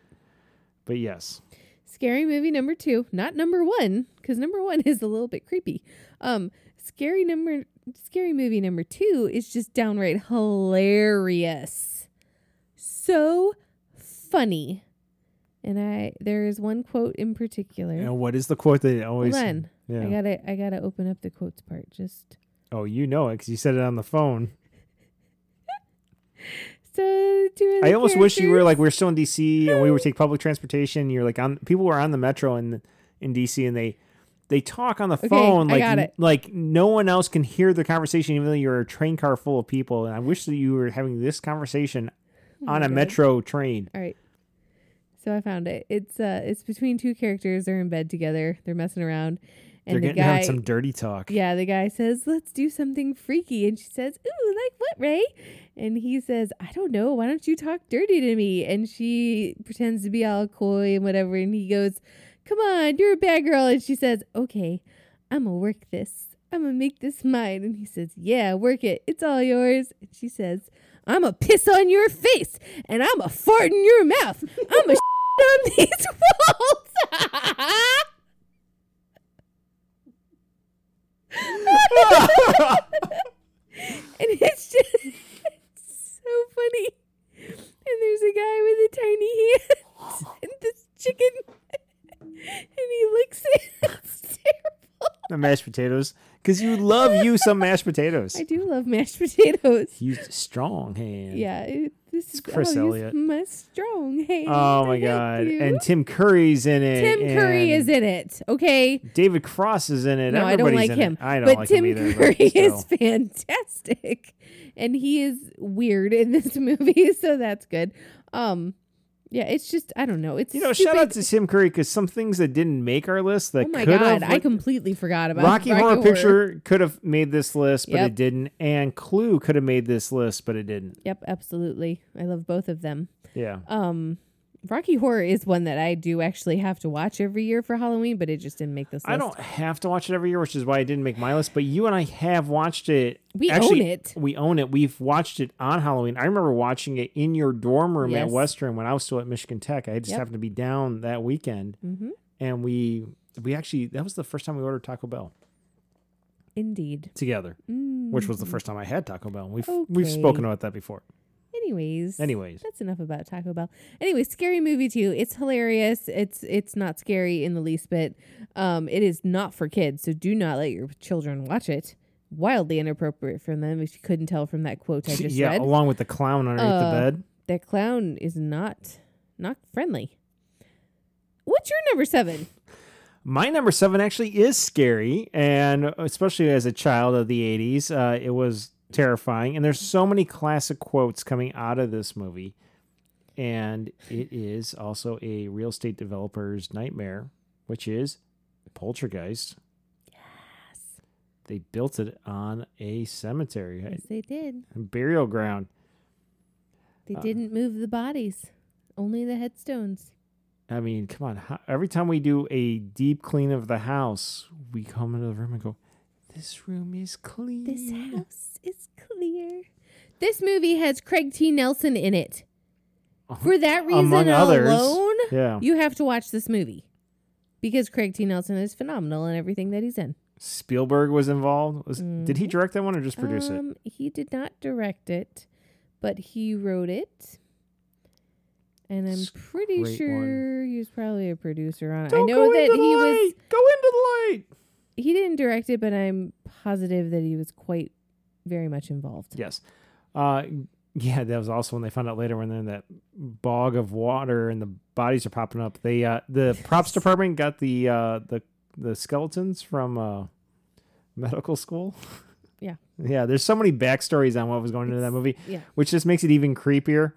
But yes. Scary Movie number 2, not number 1, because number 1 is a little bit creepy. Scary number Scary Movie number 2 is just downright hilarious. So funny. And there is one quote in particular. And what is the quote that always... Hold on. Yeah. I gotta open up the quotes part. Just... Oh, you know it because you said it on the phone. So I almost wish you were like, we're still in DC and we would take public transportation. You're like, people were on the metro in DC and they talk on the phone like no one else can hear the conversation, even though you're a train car full of people. And I wish that you were having this conversation on a metro train. All right. So I found it. It's between two characters. They're in bed together. They're messing around. And they're getting on some dirty talk. Yeah. The guy says, let's do something freaky. And she says, ooh, like what, Ray? And he says, I don't know. Why don't you talk dirty to me? And she pretends to be all coy and whatever. And he goes, come on, you're a bad girl. And she says, okay, I'm going to work this. I'm going to make this mine. And he says, yeah, work it. It's all yours. And she says, I'm going to piss on your face. And I'm going to fart in your mouth. I'm going to on these walls. And it's just it's so funny. And there's a guy with a tiny hand and this chicken, and he licks it. It's terrible. The mashed potatoes, because you love you some mashed potatoes. I do love mashed potatoes. He's strong hand. Yeah, this is Chris Elliott. My strong hand. Oh my god! And Tim Curry's in it. Tim Curry is in it. Okay. David Cross is in it. No, everybody's I don't like him. It. I don't but like Tim him either. Curry but is fantastic, and he is weird in this movie, so that's good. Yeah, it's just, I don't know. It's stupid. Shout out to Tim Curry, because some things that didn't make our list that could have... Oh my God, I completely forgot about Rocky Horror Picture could have made this list, but it didn't. And Clue could have made this list, but it didn't. Yep, absolutely. I love both of them. Yeah. Rocky Horror is one that I do actually have to watch every year for Halloween, but it just didn't make this list. I don't have to watch it every year, which is why it didn't make my list, but you and I have watched it. We own it. We've watched it on Halloween. I remember watching it in your dorm room at Western when I was still at Michigan Tech. I just happened to be down that weekend, and we actually, that was the first time we ordered Taco Bell. Indeed. Together, which was the first time I had Taco Bell. We've spoken about that before. Anyways, that's enough about Taco Bell. Anyway, Scary Movie 2. It's hilarious. It's not scary in the least bit. It is not for kids, so do not let your children watch it. Wildly inappropriate for them, if you couldn't tell from that quote I just read. Yeah, along with the clown underneath the bed. That clown is not friendly. What's your number 7? My number 7 actually is scary, and especially as a child of the 80s, it was terrifying, and there's so many classic quotes coming out of this movie, and it is also a real estate developer's nightmare, which is Poltergeist. Yes, they built it on a cemetery. Yes, they did. A burial ground. They didn't move the bodies, only the headstones. I mean, come on! Every time we do a deep clean of the house, we come into the room and go, this room is clean. This house is clear. This movie has Craig T. Nelson in it. For that reason alone, you have to watch this movie. Because Craig T. Nelson is phenomenal in everything that he's in. Spielberg was involved. Did he direct that one or just produce it? He did not direct it, but he wrote it. And I'm pretty sure he was probably a producer on it. I know that he was... Go into the light! He didn't direct it, but I'm positive that he was quite very much involved. Yes. Yeah, that was also when they found out later when they're in that bog of water and the bodies are popping up. They the props department got the skeletons from medical school. Yeah. Yeah, there's so many backstories on what was going into that movie, which just makes it even creepier.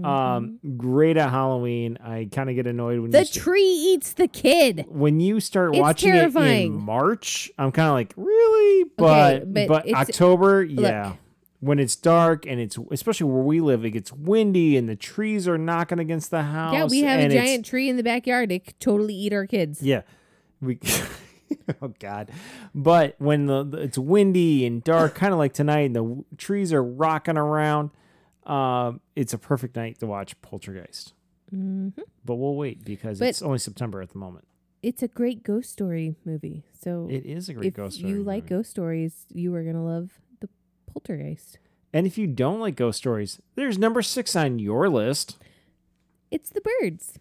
Great at Halloween. I kind of get annoyed when the tree eats the kid. When you start watching it in March, I'm kind of like, really? But October, when it's dark and it's especially where we live, it gets windy and the trees are knocking against the house. Yeah, we have a giant tree in the backyard. It could totally eat our kids. Yeah, we. Oh God! But when it's windy and dark, kind of like tonight, and the trees are rocking around. It's a perfect night to watch Poltergeist. But we'll wait because it's only September at the moment. It's a great ghost story movie. So it is a great ghost story. If you like ghost stories, you are going to love The Poltergeist. And if you don't like ghost stories, there's number 6 on your list. It's The Birds.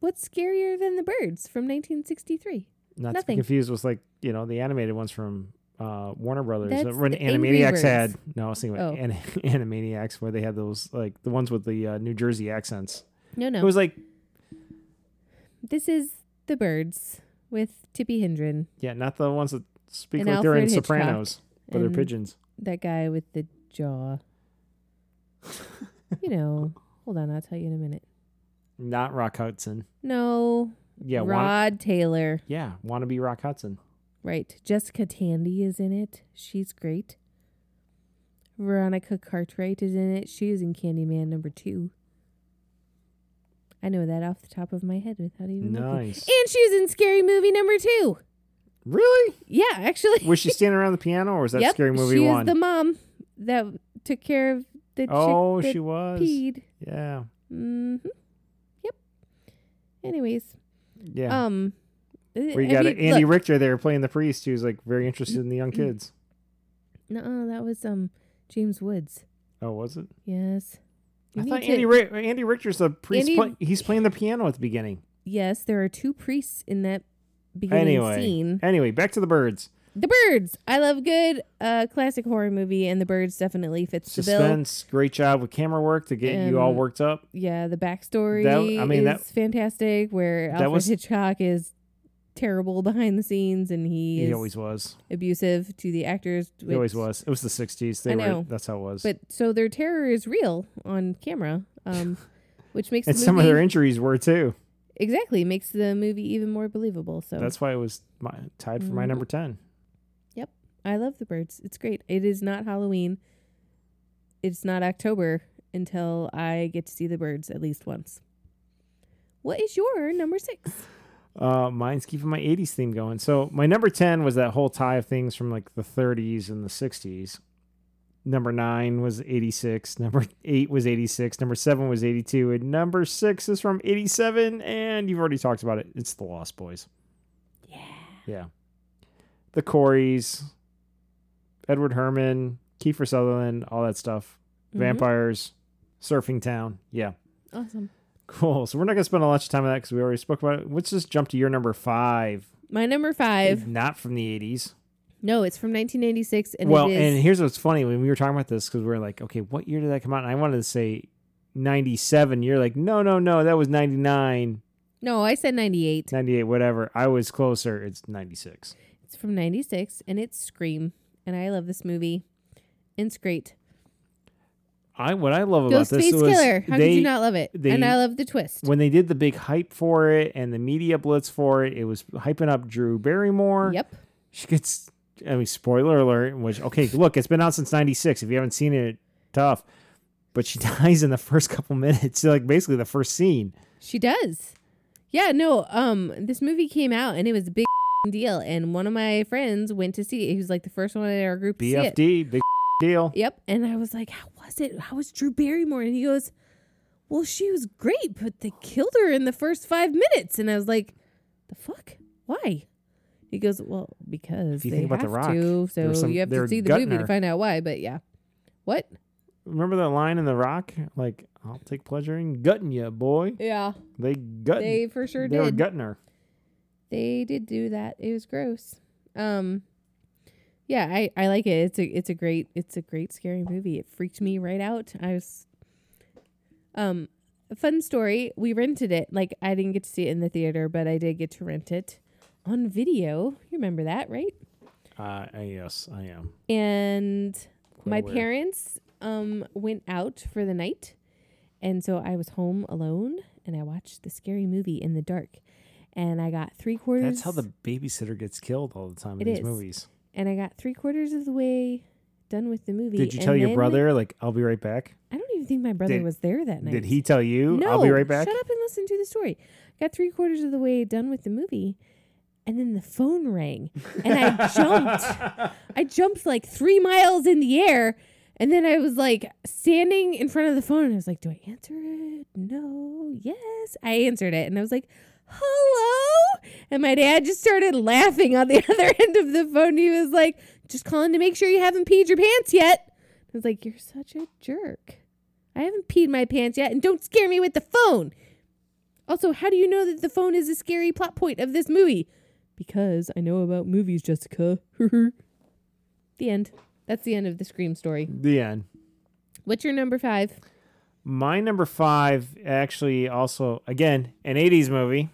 What's scarier than The Birds from 1963? Nothing. To be confused with, like, you know, the animated ones from Warner Brothers. That's when Animaniacs had... No, I was thinking about Animaniacs, where they had those, like, the ones with the New Jersey accents. No. It was like... This is The Birds with Tippi Hendren. Yeah, not the ones that speak and like Alfred they're in Hitchcock Sopranos, but they're pigeons. That guy with the jaw. You know, hold on, I'll tell you in a minute. Not Rock Hudson. No. Yeah, Rod Taylor. Yeah, wannabe Rock Hudson. Right. Jessica Tandy is in it. She's great. Veronica Cartwright is in it. She is in Candyman number 2. I know that off the top of my head without even looking. And she was in Scary Movie number 2. Really? Yeah, actually. Was she standing around the piano, or was that Scary Movie 1? She was the mom that took care of the chick that she was. Peed. Yeah. Mm-hmm. Yep. Anyways. Yeah. We got Andy Richter there playing the priest, who's like very interested in the young kids. No, that was James Woods. Oh, was it? Yes. I thought Andy Richter's the priest. He's playing the piano at the beginning. Yes, there are 2 priests in that beginning scene. Anyway, back to The Birds. The Birds. I love good classic horror movie, and The Birds definitely fits the bill. Suspense. Great job with camera work to get you all worked up. Yeah, the backstory is fantastic, where Alfred Hitchcock is terrible behind the scenes, and he always was abusive to the actors. He always was. It was the 60s. That's how it was. But so their terror is real on camera, which makes and some of their injuries were too. Exactly, makes the movie even more believable. So that's why it was tied for my number 10. Yep, I love The Birds. It's great. It is not Halloween. It's not October until I get to see The Birds at least once. What is your number 6? Mine's keeping my 80s theme going. So my number 10 was that whole tie of things from like the 30s and the 60s. Number 9 was 86. Number 8 was 86. Number 7 was 82. And number 6 is from 87. And you've already talked about it. It's The Lost Boys. Yeah. Yeah. The Coreys, Edward Herman, Kiefer Sutherland, all that stuff. Mm-hmm. Vampires, Surfing Town. Yeah. Awesome. Cool. So we're not going to spend a lot of time on that because we already spoke about it. Let's just jump to your number 5. My number 5. It's not from the 80s. No, it's from 1996. And here's what's funny. When we were talking about this, because we were like, okay, what year did that come out? And I wanted to say 97. You're like, no, that was 99. No, I said 98. 98, whatever. I was closer. It's 96. It's from 96, and it's Scream. And I love this movie. And it's great. What I love about this was... Ghostface Killer. How did you not love it? And I love the twist. When they did the big hype for it and the media blitz for it, it was hyping up Drew Barrymore. Yep. She gets... I mean, spoiler alert, which... Okay, look, it's been out since 96. If you haven't seen it, tough. But she dies in the first couple minutes. Like, basically the first scene. She does. Yeah, no, this movie came out and it was a big deal. And one of my friends went to see it. He was like the first one in our group to see it. BFD, big deal. Yep. And I was like, how was it? How was Drew Barrymore? And he goes, well, she was great, but they killed her in the first 5 minutes. And I was like, the fuck? Why? He goes, well, because they have to. So you have to see the movie to find out why. But yeah. What? Remember that line in The Rock? Like, I'll take pleasure in gutting you, boy. Yeah. They for sure did. They were gutting her. They did do that. It was gross. Yeah, I like it. It's a great scary movie. It freaked me right out. I was a fun story. We rented it. Like, I didn't get to see it in the theater, but I did get to rent it on video. You remember that, right? Yes, I am. And my parents went out for the night, and so I was home alone, and I watched the scary movie in the dark, and I got 3/4. That's how the babysitter gets killed all the time in these movies. And I got 3/4 of the way done with the movie. Did you tell your brother, like, I'll be right back? I don't even think my brother was there that night. Did he tell you, no, I'll be right back? Shut up and listen to the story. Got 3/4 of the way done with the movie, and then the phone rang. And I jumped. I jumped like 3 miles in the air. And then I was like standing in front of the phone. And I was like, do I answer it? No. Yes. I answered it. And I was like, hello? And my dad just started laughing on the other end of the phone. He was like, just calling to make sure you haven't peed your pants yet. I was like, you're such a jerk. I haven't peed my pants yet, and don't scare me with the phone. Also, how do you know that the phone is a scary plot point of this movie? Because I know about movies, Jessica. The end. That's the end of the Scream story. The end. What's your number five? My number five, actually, also, again, an 80s movie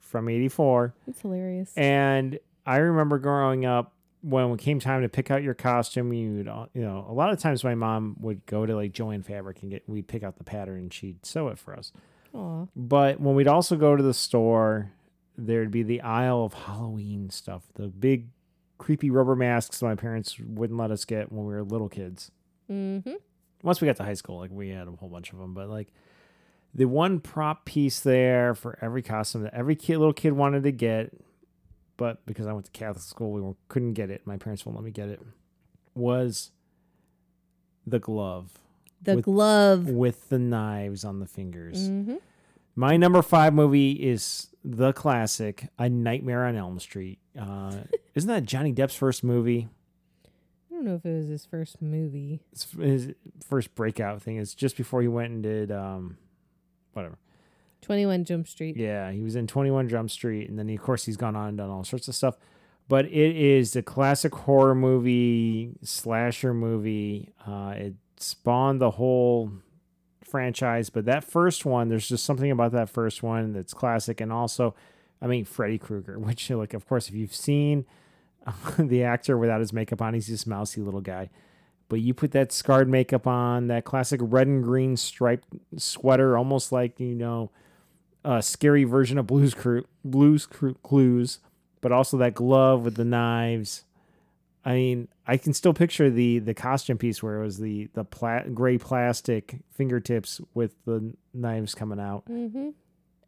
from 84. It's hilarious. And I remember growing up, when it came time to pick out your costume, you know, a lot of times my mom would go to like Joann Fabric and we'd pick out the pattern and she'd sew it for us. Aww. But when we'd also go to the store, there'd be the aisle of Halloween stuff, the big creepy rubber masks my parents wouldn't let us get when we were little kids. Mm-hmm. Once we got to high school, like we had a whole bunch of them, but like the one prop piece there for every costume that every little kid wanted to get. But because I went to Catholic school, we couldn't get it. My parents won't let me get it. Was the glove. The glove. With the knives on the fingers. Mm-hmm. My number five movie is the classic, A Nightmare on Elm Street. Isn't that Johnny Depp's first movie? I don't know if it was his first movie. It's his first breakout thing. It's just before he went and did whatever. 21 Jump Street. Yeah, he was in 21 Jump Street, and then, of course, he's gone on and done all sorts of stuff. But it is a classic horror movie, slasher movie. It spawned the whole franchise, but that first one, there's just something about that first one that's classic. And also, I mean, Freddy Krueger, which, like, of course, if you've seen the actor without his makeup on, he's this mousy little guy. But you put that scarred makeup on, that classic red and green striped sweater, almost like, you know, a scary version of Blue's Clues, but also that glove with the knives. I mean, I can still picture the costume piece where it was the gray plastic fingertips with the knives coming out. Mm-hmm.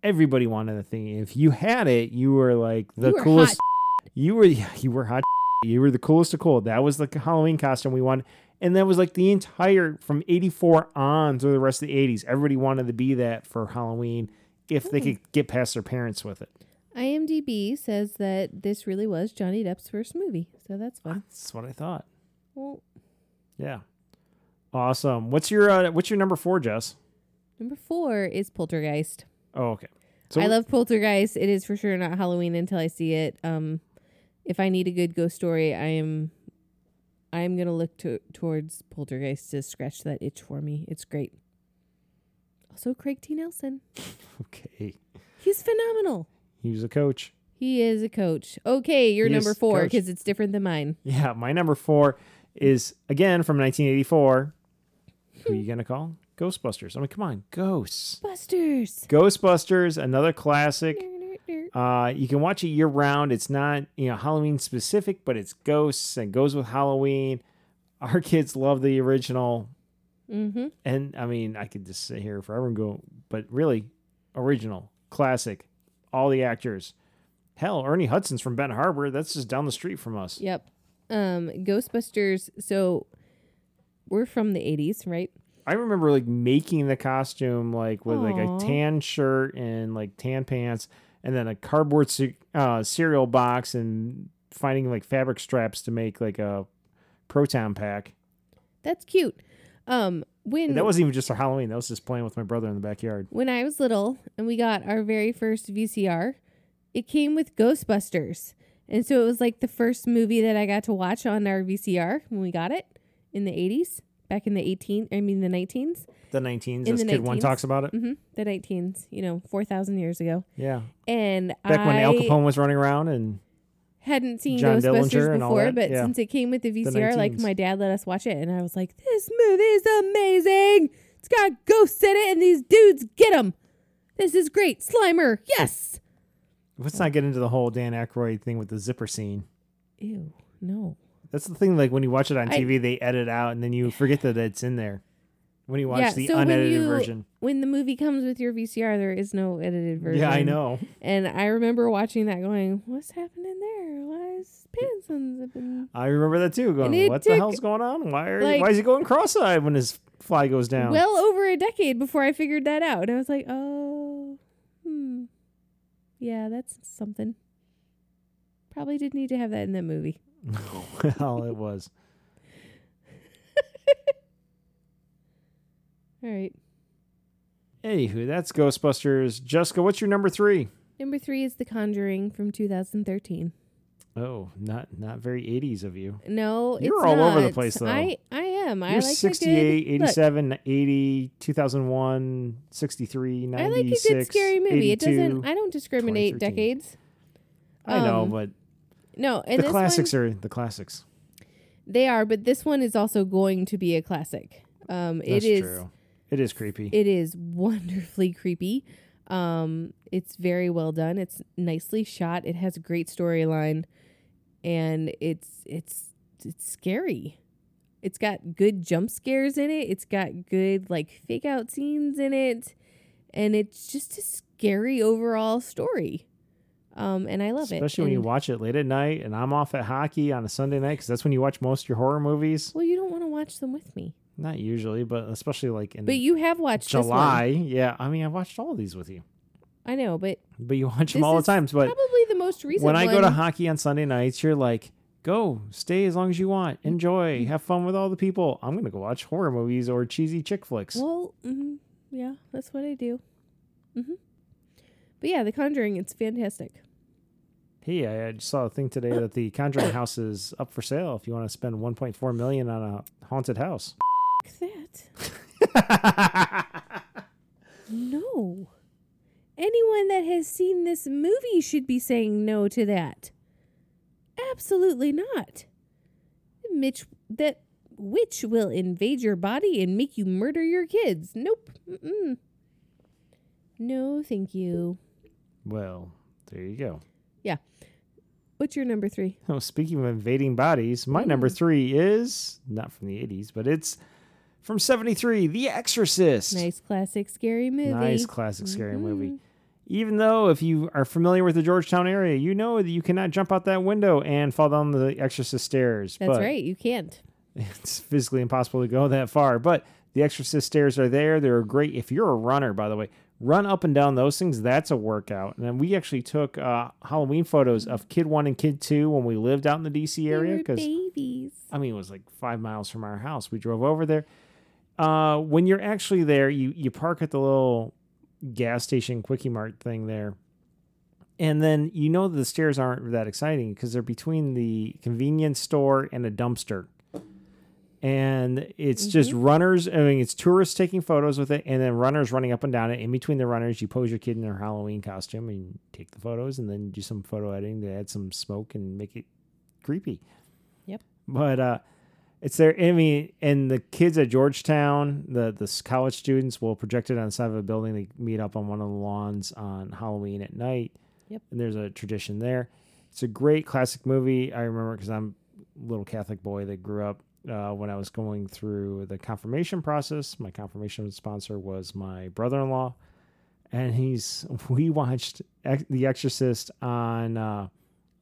Everybody wanted the thing. If you had it, you were like the coolest. You were hot. You were the coolest of cool. That was the Halloween costume we won. And that was like the entire, from 84 on through the rest of the 80s. Everybody wanted to be that for Halloween. If they could get past their parents with it. IMDb says that this really was Johnny Depp's first movie. So that's fun. That's what I thought. Well, yeah. Awesome. What's your number four, Jess? Number four is Poltergeist. Oh, okay. So I love Poltergeist. It is for sure not Halloween until I see it. If I need a good ghost story, I'm going to look towards Poltergeist to scratch that itch for me. It's great. Also, Craig T. Nelson. Okay. He's phenomenal. He was a coach. He is a coach. Okay, your number four, because it's different than mine. Yeah, my number four is, again, from 1984. Who are you going to call? Ghostbusters. I mean, come on. Ghosts. Ghostbusters, another classic. You can watch it year-round. It's not, you know, Halloween-specific, but it's ghosts and goes with Halloween. Our kids love the original. Mm-hmm. And I mean, I could just sit here forever and go, but really, original, classic, all the actors. Hell, Ernie Hudson's from Benton Harbor. That's just down the street from us. Yep. Ghostbusters. So we're from the 80s, right? I remember like making the costume like with like a tan shirt and like tan pants, and then a cardboard cereal box, and finding like fabric straps to make like a proton pack. That's cute. And that wasn't even just for Halloween. That was just playing with my brother in the backyard. When I was little and we got our very first VCR, it came with Ghostbusters. And so it was like the first movie that I got to watch on our VCR when we got it in the 80s, back in the 19s. The 19s, as Kid One talks about it. Mm-hmm. The 19s, you know, 4,000 years ago. Yeah. And back when Al Capone was running around and... hadn't seen John Ghostbusters Dillinger before, but yeah, since it came with the VCR, like my dad let us watch it, and I was like, "This movie is amazing! It's got ghosts in it, and these dudes get them. This is great, Slimer! Yes." Let's not get into the whole Dan Aykroyd thing with the zipper scene. Ew, no. That's the thing. Like when you watch it on TV, they edit out, and then you forget that it's in there. When you watch the unedited version. When the movie comes with your VCR, there is no edited version. Yeah, I know. And I remember watching that going, what's happening there? Why is pants unzipping? I remember that too, going, what the hell's going on? Why is he going cross-eyed when his fly goes down? Well over a decade before I figured that out. And I was like, oh, yeah, that's something. Probably didn't need to have that in that movie. Well, it was. All right. Anywho, that's Ghostbusters. Jessica, what's your number three? Number three is The Conjuring from 2013. Oh, not very 80s of you. No, it's not. You're all over the place, though. I am. You're I like 68, good, 87, look, 80, 2001, 63, 96, I like a good scary movie. It doesn't. I don't discriminate decades. I know, but no, and the classics are the classics. They are, but this one is also going to be a classic. That's it is true. It is creepy. It is wonderfully creepy. It's very well done. It's nicely shot. It has a great storyline, and it's scary. It's got good jump scares in it. It's got good like fake out scenes in it, and it's just a scary overall story. And I love it. Especially when you watch it late at night, and I'm off at hockey on a Sunday night because that's when you watch most of your horror movies. Well, you don't want to watch them with me. Not usually, but especially like in But you have watched July. This one. Yeah, I mean, I've watched all of these with you. I know, but you watch them all the time. But probably the most recent one. When I go to hockey on Sunday nights, you're like, go, stay as long as you want, enjoy, have fun with all the people. I'm gonna go watch horror movies or cheesy chick flicks. Well, yeah, that's what I do. But yeah, The Conjuring, it's fantastic. Hey, I just saw a thing today that the Conjuring house is up for sale if you want to spend $1.4 million on a haunted house. That. No. Anyone that has seen this movie should be saying no to that. Absolutely not. That witch will invade your body and make you murder your kids. Nope. Mm-mm. No, thank you. Well, there you go. Yeah. What's your number three? Oh, speaking of invading bodies, my number three is not from the 80s, but it's from 73, The Exorcist. Nice classic scary movie. Even though if you are familiar with the Georgetown area, you know that you cannot jump out that window and fall down the Exorcist stairs. That's right. You can't. It's physically impossible to go that far, but the Exorcist stairs are there. They're great. If you're a runner, by the way, run up and down those things. That's a workout. And then we actually took Halloween photos of Kid 1 and Kid 2 when we lived out in the D.C. area. Because babies. I mean, it was like 5 miles from our house. We drove over there. When you're actually there, you park at the little gas station Quickie Mart thing there. And then you know the stairs aren't that exciting because they're between the convenience store and a dumpster. And it's just runners. I mean, it's tourists taking photos with it and then runners running up and down it. In between the runners, you pose your kid in their Halloween costume and take the photos and then do some photo editing to add some smoke and make it creepy. Yep. But it's there. I mean, and the kids at Georgetown, the college students will project it on the side of a building. They meet up on one of the lawns on Halloween at night. Yep. And there's a tradition there. It's a great classic movie. I remember because I'm a little Catholic boy that grew up. When I was going through the confirmation process, my confirmation sponsor was my brother-in-law, and we watched The Exorcist on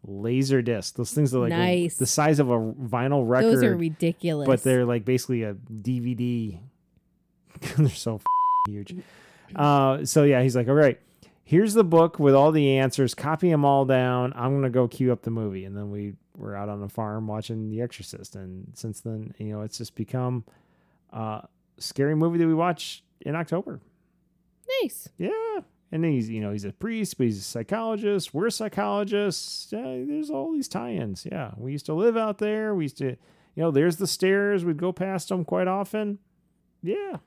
Laserdisc. Those things are like nice. The size of a vinyl record. Those are ridiculous, but they're like basically a DVD. They're so huge. So yeah, he's like, all right, here's the book with all the answers. Copy them all down. I'm gonna go queue up the movie, and then we're out on a farm watching The Exorcist. And since then, you know, it's just become a scary movie that we watch in October. Nice. Yeah. And he's a priest, but he's a psychologist. We're psychologists. There's all these tie-ins. Yeah. We used to live out there. We used to, there's the stairs. We'd go past them quite often. Yeah.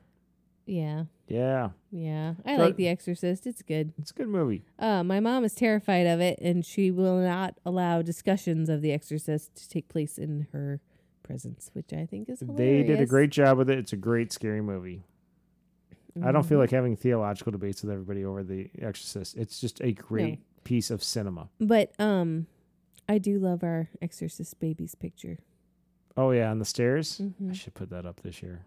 Yeah. Yeah. Yeah. I like The Exorcist. It's good. It's a good movie. My mom is terrified of it, and she will not allow discussions of The Exorcist to take place in her presence, which I think is hilarious. They did a great job with it. It's a great scary movie. I don't feel like having theological debates with everybody over The Exorcist. It's just a great piece of cinema. But I do love our Exorcist babies picture. Oh, yeah, on the stairs? Mm-hmm. I should put that up this year.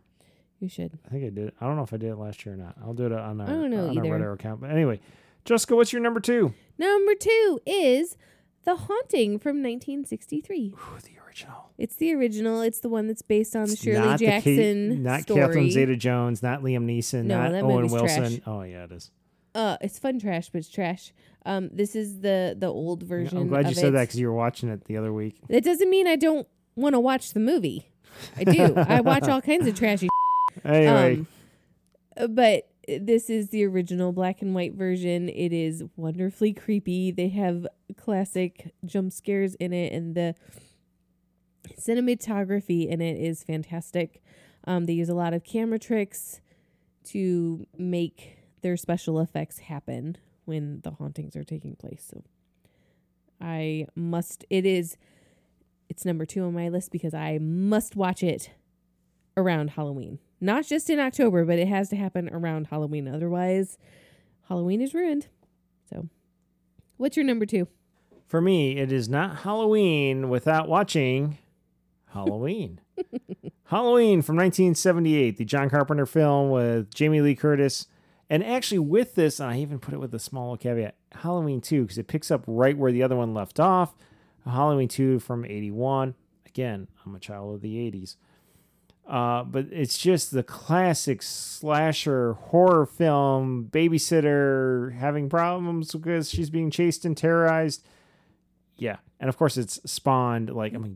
You should. I think I did. I don't know if I did it last year or not. I'll do it on our Red Arrow account. But anyway, Jessica, what's your number two? Number two is The Haunting from 1963. Ooh, the original. It's the original. It's the one that's based on the Shirley Jackson story. Not Catherine Zeta-Jones, not Liam Neeson, not Owen Wilson. Trash. Oh, yeah, it is. It's fun trash, but it's trash. This is the old version. I'm glad you said that because you were watching it the other week. That doesn't mean I don't want to watch the movie. I do. I watch all kinds of trashy. Anyway, but this is the original black and white version. It is wonderfully creepy. They have classic jump scares in it, and the cinematography in it is fantastic. They use a lot of camera tricks to make their special effects happen when the hauntings are taking place. So it's number 2 on my list because I must watch it around Halloween. Not just in October, but it has to happen around Halloween. Otherwise, Halloween is ruined. So what's your number 2? For me, it is not Halloween without watching Halloween. Halloween from 1978, the John Carpenter film with Jamie Lee Curtis. And actually with this, and I even put it with a small caveat, Halloween 2, because it picks up right where the other one left off. Halloween 2 from 81. Again, I'm a child of the 80s. But it's just the classic slasher horror film, babysitter having problems because she's being chased and terrorized. Yeah. And of course it's spawned,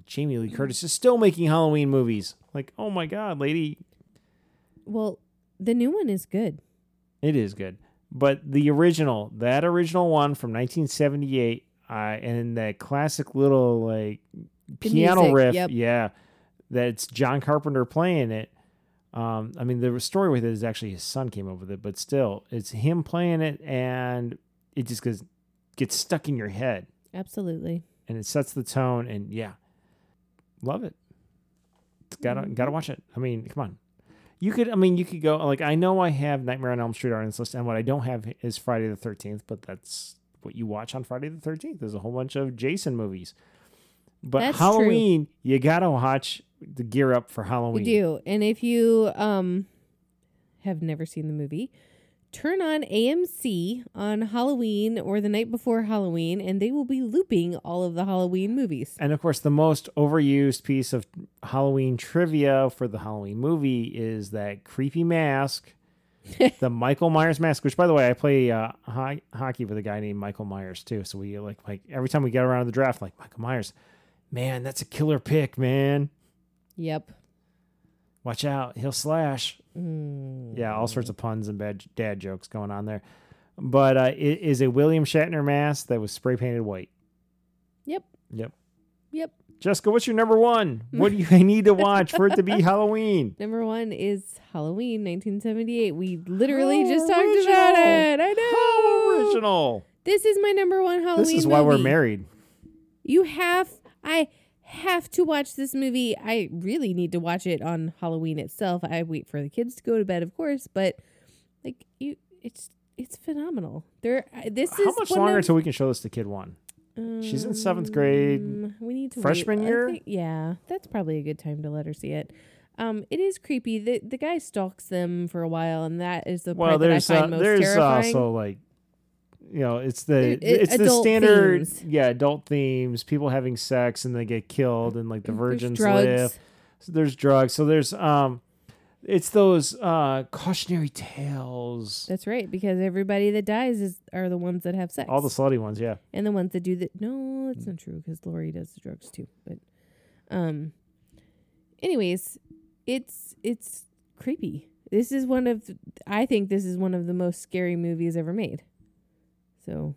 Jamie Lee Curtis is still making Halloween movies. Like, oh my God, lady. Well, the new one is good. It is good. But the original, that original one from 1978, and that classic little piano music, riff. Yep. Yeah. That's John Carpenter playing it. The story with it is actually his son came up with it, but still, it's him playing it, and it just gets stuck in your head. Absolutely. And it sets the tone, and yeah, love it. Gotta watch it. I mean, come on. You could go. I know I have Nightmare on Elm Street on this list, and what I don't have is Friday the 13th, but that's what you watch on Friday the 13th. There's a whole bunch of Jason movies. But that's Halloween, true. You gotta watch the gear up for Halloween. You do. And if you have never seen the movie, turn on AMC on Halloween or the night before Halloween, and they will be looping all of the Halloween movies. And of course, the most overused piece of Halloween trivia for the Halloween movie is that creepy mask, the Michael Myers mask, which, by the way, I play hockey with a guy named Michael Myers, too. So we every time we get around to the draft, Michael Myers, man, that's a killer pick, man. Yep. Watch out. He'll slash. Mm. Yeah, all sorts of puns and bad dad jokes going on there. But it is a William Shatner mask that was spray painted white. Yep. Jessica, what's your number 1? What do you need to watch for it to be Halloween? Number 1 is Halloween 1978. We literally just talked about it. I know. How original. This is my number 1 Halloween movie. This is why we're married. I have to watch this movie. I really need to watch it on Halloween itself. I wait for the kids to go to bed, of course, but it's phenomenal. How much longer until we can show this to kid 1? She's in 7th grade. We need to freshman wait. Year. Yeah, that's probably a good time to let her see it. It is creepy. The guy stalks them for a while, and that is the part that I find most terrifying. There's also it's the standard themes. Yeah, adult themes, people having sex and they get killed, and the virgins live. So there's drugs. So there's it's those cautionary tales. That's right, because everybody that dies are the ones that have sex. All the slutty ones, yeah. And the ones that do that. No, that's not true, because Lori does the drugs too. But anyways, it's creepy. I think this is one of the most scary movies ever made. So,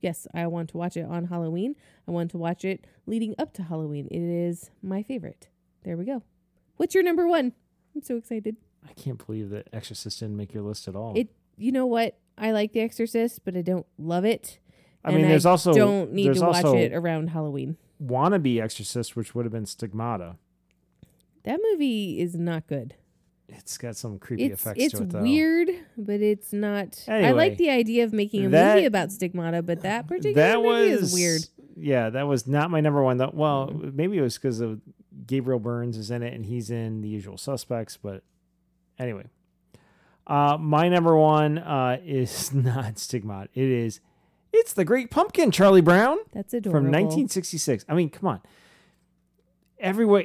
yes, I want to watch it on Halloween. I want to watch it leading up to Halloween. It is my favorite. There we go. What's your number 1? I'm so excited. I can't believe that Exorcist didn't make your list at all. You know what? I like The Exorcist, but I don't love it. I don't need to watch it around Halloween. Wannabe Exorcist, which would have been Stigmata. That movie is not good. It's got some creepy effects to it, though. It's weird, but it's not... Anyway, I like the idea of making a movie about Stigmata, but that particular movie is weird. Yeah, that was not my number 1. Well, maybe it was because of Gabriel Byrnes is in it, and he's in The Usual Suspects, but anyway. My number 1 is not Stigmata. It's The Great Pumpkin, Charlie Brown. That's adorable. From 1966. I mean, come on. Everywhere,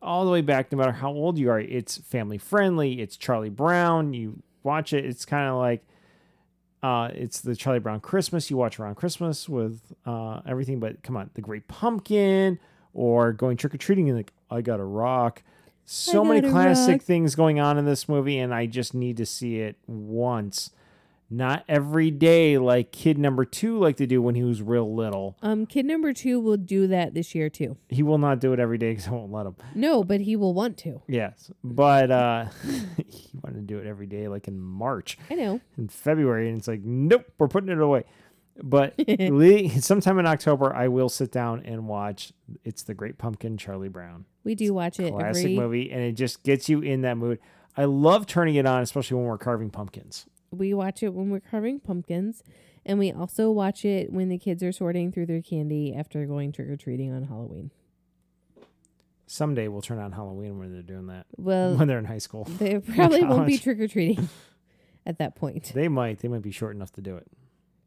all the way back, no matter how old you are, it's family friendly. It's Charlie Brown. You watch it. It's kind of like It's the Charlie Brown Christmas you watch around Christmas with everything, but come on, The Great Pumpkin or going trick-or-treating and like, I Gotta Rock. So many classic things going on in this movie, and I just need to see it once. Not every day like Kid Number 2 like they do when he was real little. Kid Number 2 will do that this year, too. He will not do it every day because I won't let him. No, but he will want to. Yes, but he wanted to do it every day like in March. I know. In February, and it's like, nope, we're putting it away. But sometime in October, I will sit down and watch It's the Great Pumpkin, Charlie Brown. We do watch it. Classic movie, and it just gets you in that mood. I love turning it on, especially when we're carving pumpkins. We watch it when we're carving pumpkins, and we also watch it when the kids are sorting through their candy after going trick-or-treating on Halloween. Someday we'll turn on Halloween when they're doing that. Well, when they're in high school. They probably won't be trick-or-treating at that point. They might. They might be short enough to do it.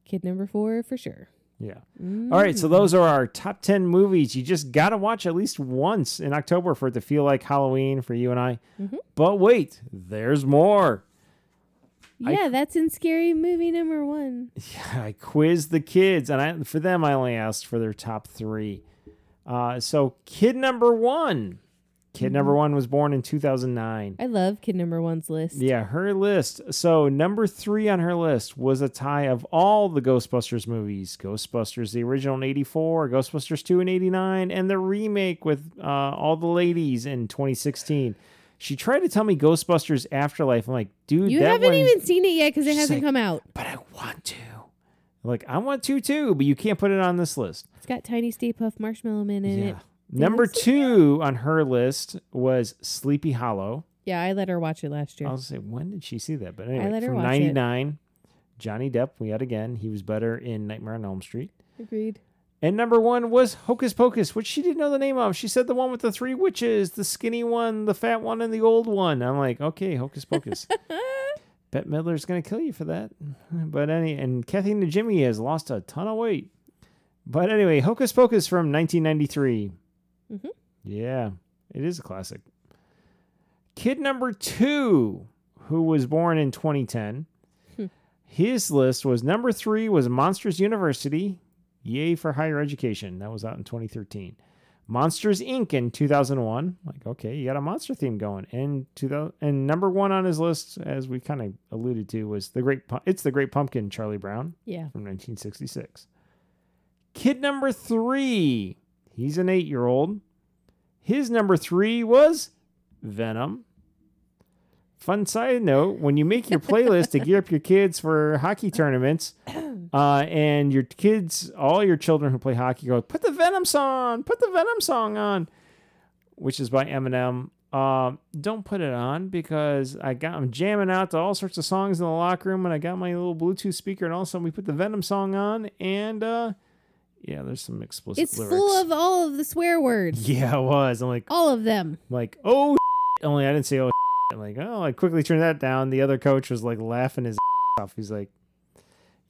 Kid Number 4 for sure. Yeah. Mm-hmm. All right. So those are our top 10 movies. You just got to watch at least once in October for it to feel like Halloween for you and I. Mm-hmm. But wait, there's more. Yeah, that's in Scary Movie Number 1. Yeah, I quizzed the kids, and for them I only asked for their top 3. So Kid Number 1. Kid Number 1 was born in 2009. I love Kid Number 1's list. Yeah, her list. So number 3 on her list was a tie of all the Ghostbusters movies. Ghostbusters, the original in 1984, Ghostbusters 2 in 1989, and the remake with all the ladies in 2016. She tried to tell me Ghostbusters Afterlife. I'm like, dude, you haven't even seen it yet because it hasn't come out. But I want to. I'm like, I want to too, but you can't put it on this list. It's got Tiny Stay Puft Marshmallow Man in it. Number 2 on her list was Sleepy Hollow. Yeah, I let her watch it last year. I was gonna say, when did she see that? But anyway, I let her from watch 1999, Johnny Depp, we had again. He was better in Nightmare on Elm Street. Agreed. And number 1 was Hocus Pocus, which she didn't know the name of. She said the one with the 3 witches, the skinny one, the fat one, and the old one. I'm like, okay, Hocus Pocus. Bette Midler's going to kill you for that. But and Kathy Najimy has lost a ton of weight. But anyway, Hocus Pocus from 1993. Mm-hmm. Yeah, it is a classic. Kid Number 2, who was born in 2010. His list was number 3 was Monsters University. Yay for higher education. That was out in 2013. Monsters, Inc. in 2001. Like, okay, you got a monster theme going. And number 1 on his list, as we kind of alluded to, was It's the Great Pumpkin, Charlie Brown. Yeah. From 1966. Kid Number 3. He's an 8-year-old. His number 3 was Venom. Fun side note, when you make your playlist to gear up your kids for hockey tournaments... and your kids, all your children who play hockey go, put the Venom song on, which is by Eminem. Don't put it on because I'm jamming out to all sorts of songs in the locker room and I got my little Bluetooth speaker and all of a sudden we put the Venom song on and, yeah, there's some explicit lyrics. It's full of all of the swear words. Yeah, it was. I'm like, all of them. I'm like, oh, shit. Only I didn't say, oh, shit. I'm like, oh, I quickly turned that down. The other coach was like laughing his ass off. He's like,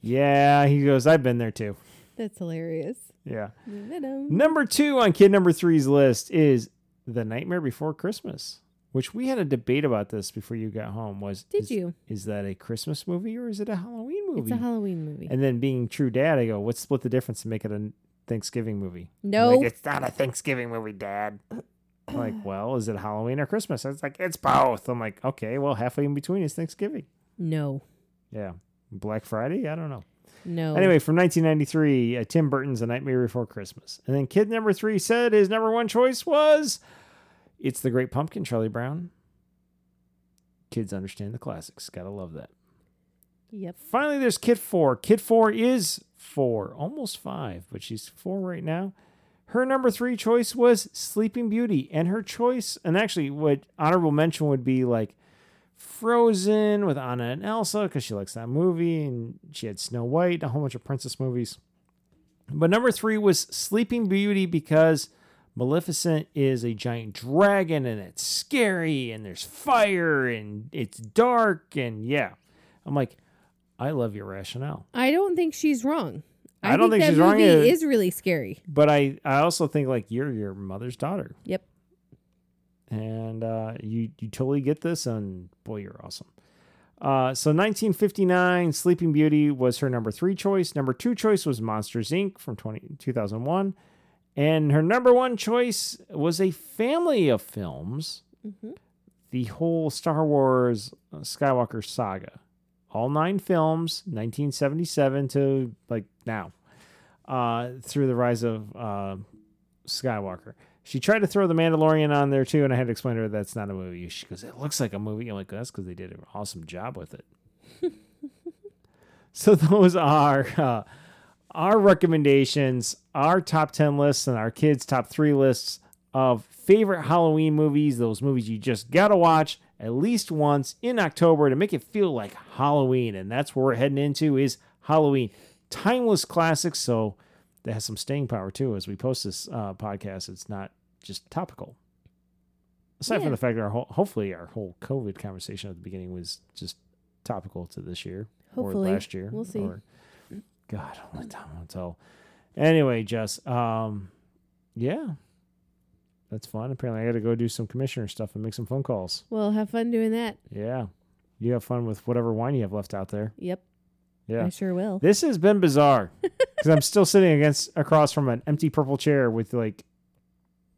yeah, he goes, I've been there too. That's hilarious. Yeah. Number 2 on Kid Number 3's list is The Nightmare Before Christmas, which we had a debate about this before you got home. Is that a Christmas movie or is it a Halloween movie? It's a Halloween movie. And then being true dad, I go, what's split the difference to make it a Thanksgiving movie? No. Like, it's not a Thanksgiving movie, Dad. I'm like, well, is it Halloween or Christmas? I was like, it's both. I'm like, okay, well, halfway in between is Thanksgiving. No. Yeah. Black Friday? I don't know. No. Anyway, from 1993, Tim Burton's A Nightmare Before Christmas. And then Kid Number 3 said his number 1 choice was It's the Great Pumpkin, Charlie Brown. Kids understand the classics. Gotta love that. Yep. Finally, there's Kid 4. Kid 4 is 4, almost 5, but she's 4 right now. Her number 3 choice was Sleeping Beauty. And her choice, and actually what honorable mention would be like, Frozen with Anna and Elsa because she likes that movie, and she had Snow White, a whole bunch of princess movies. But number 3 was Sleeping Beauty because Maleficent is a giant dragon and it's scary and there's fire and it's dark and yeah. I'm like, I love your rationale. I don't think she's wrong. I don't think she's wrong. That movie is really scary. But I also think like you're your mother's daughter. Yep. And you totally get this, and boy, you're awesome. So 1959, Sleeping Beauty was her number three choice. Number two choice was Monsters, Inc. from 2001. And her number one choice was a family of films. Mm-hmm. The whole Star Wars Skywalker saga. All nine films, 1977 to like now, through the rise of Skywalker. She tried to throw The Mandalorian on there too, and I had to explain to her that's not a movie. She goes, it looks like a movie. I'm like, that's because they did an awesome job with it. So those are our recommendations, our top 10 lists, and our kids' top 3 lists of favorite Halloween movies, those movies you just got to watch at least once in October to make it feel like Halloween. And that's where we're heading into is Halloween. Timeless classics, so that has some staying power, too. As we post this podcast, it's not just topical. Aside from the fact that hopefully our whole COVID conversation at the beginning was just topical to this year. Hopefully. Or last year. We'll see. Or, God, I don't want to tell. Anyway, Jess, yeah. That's fun. Apparently, I got to go do some commissioner stuff and make some phone calls. Well, have fun doing that. Yeah. You have fun with whatever wine you have left out there. Yep. Yeah. I sure will. This has been bizarre because I'm still sitting across from an empty purple chair with like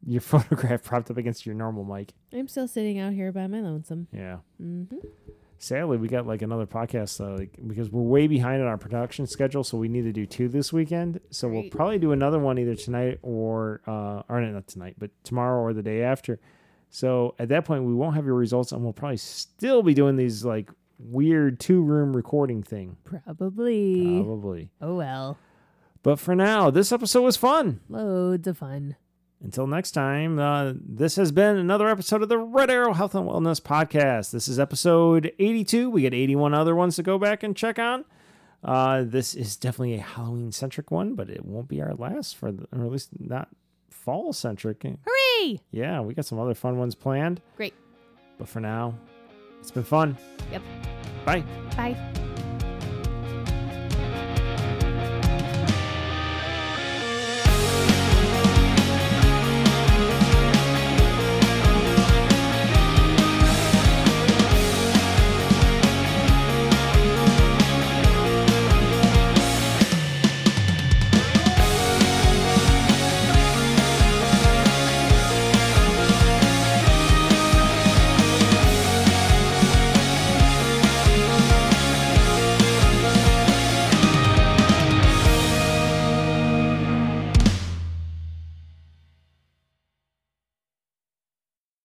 your photograph propped up against your normal mic. I'm still sitting out here by my lonesome. Yeah. Mm-hmm. Sadly, we got like another podcast because we're way behind on our production schedule, so we need to do 2 this weekend. So We'll probably do another one either tonight or not tonight, but tomorrow or the day after. So at that point, we won't have your results, and we'll probably still be doing these like weird 2-room recording thing. Probably. Oh well. But for now, this episode was fun. Loads of fun. Until next time, this has been another episode of the Red Arrow Health and Wellness Podcast. This is episode 82. We got 81 other ones to go back and check on. This is definitely a Halloween-centric one, but it won't be our last, or at least not fall-centric. Hooray! Yeah, we got some other fun ones planned. Great. But for now, it's been fun. Yep. Bye. Bye.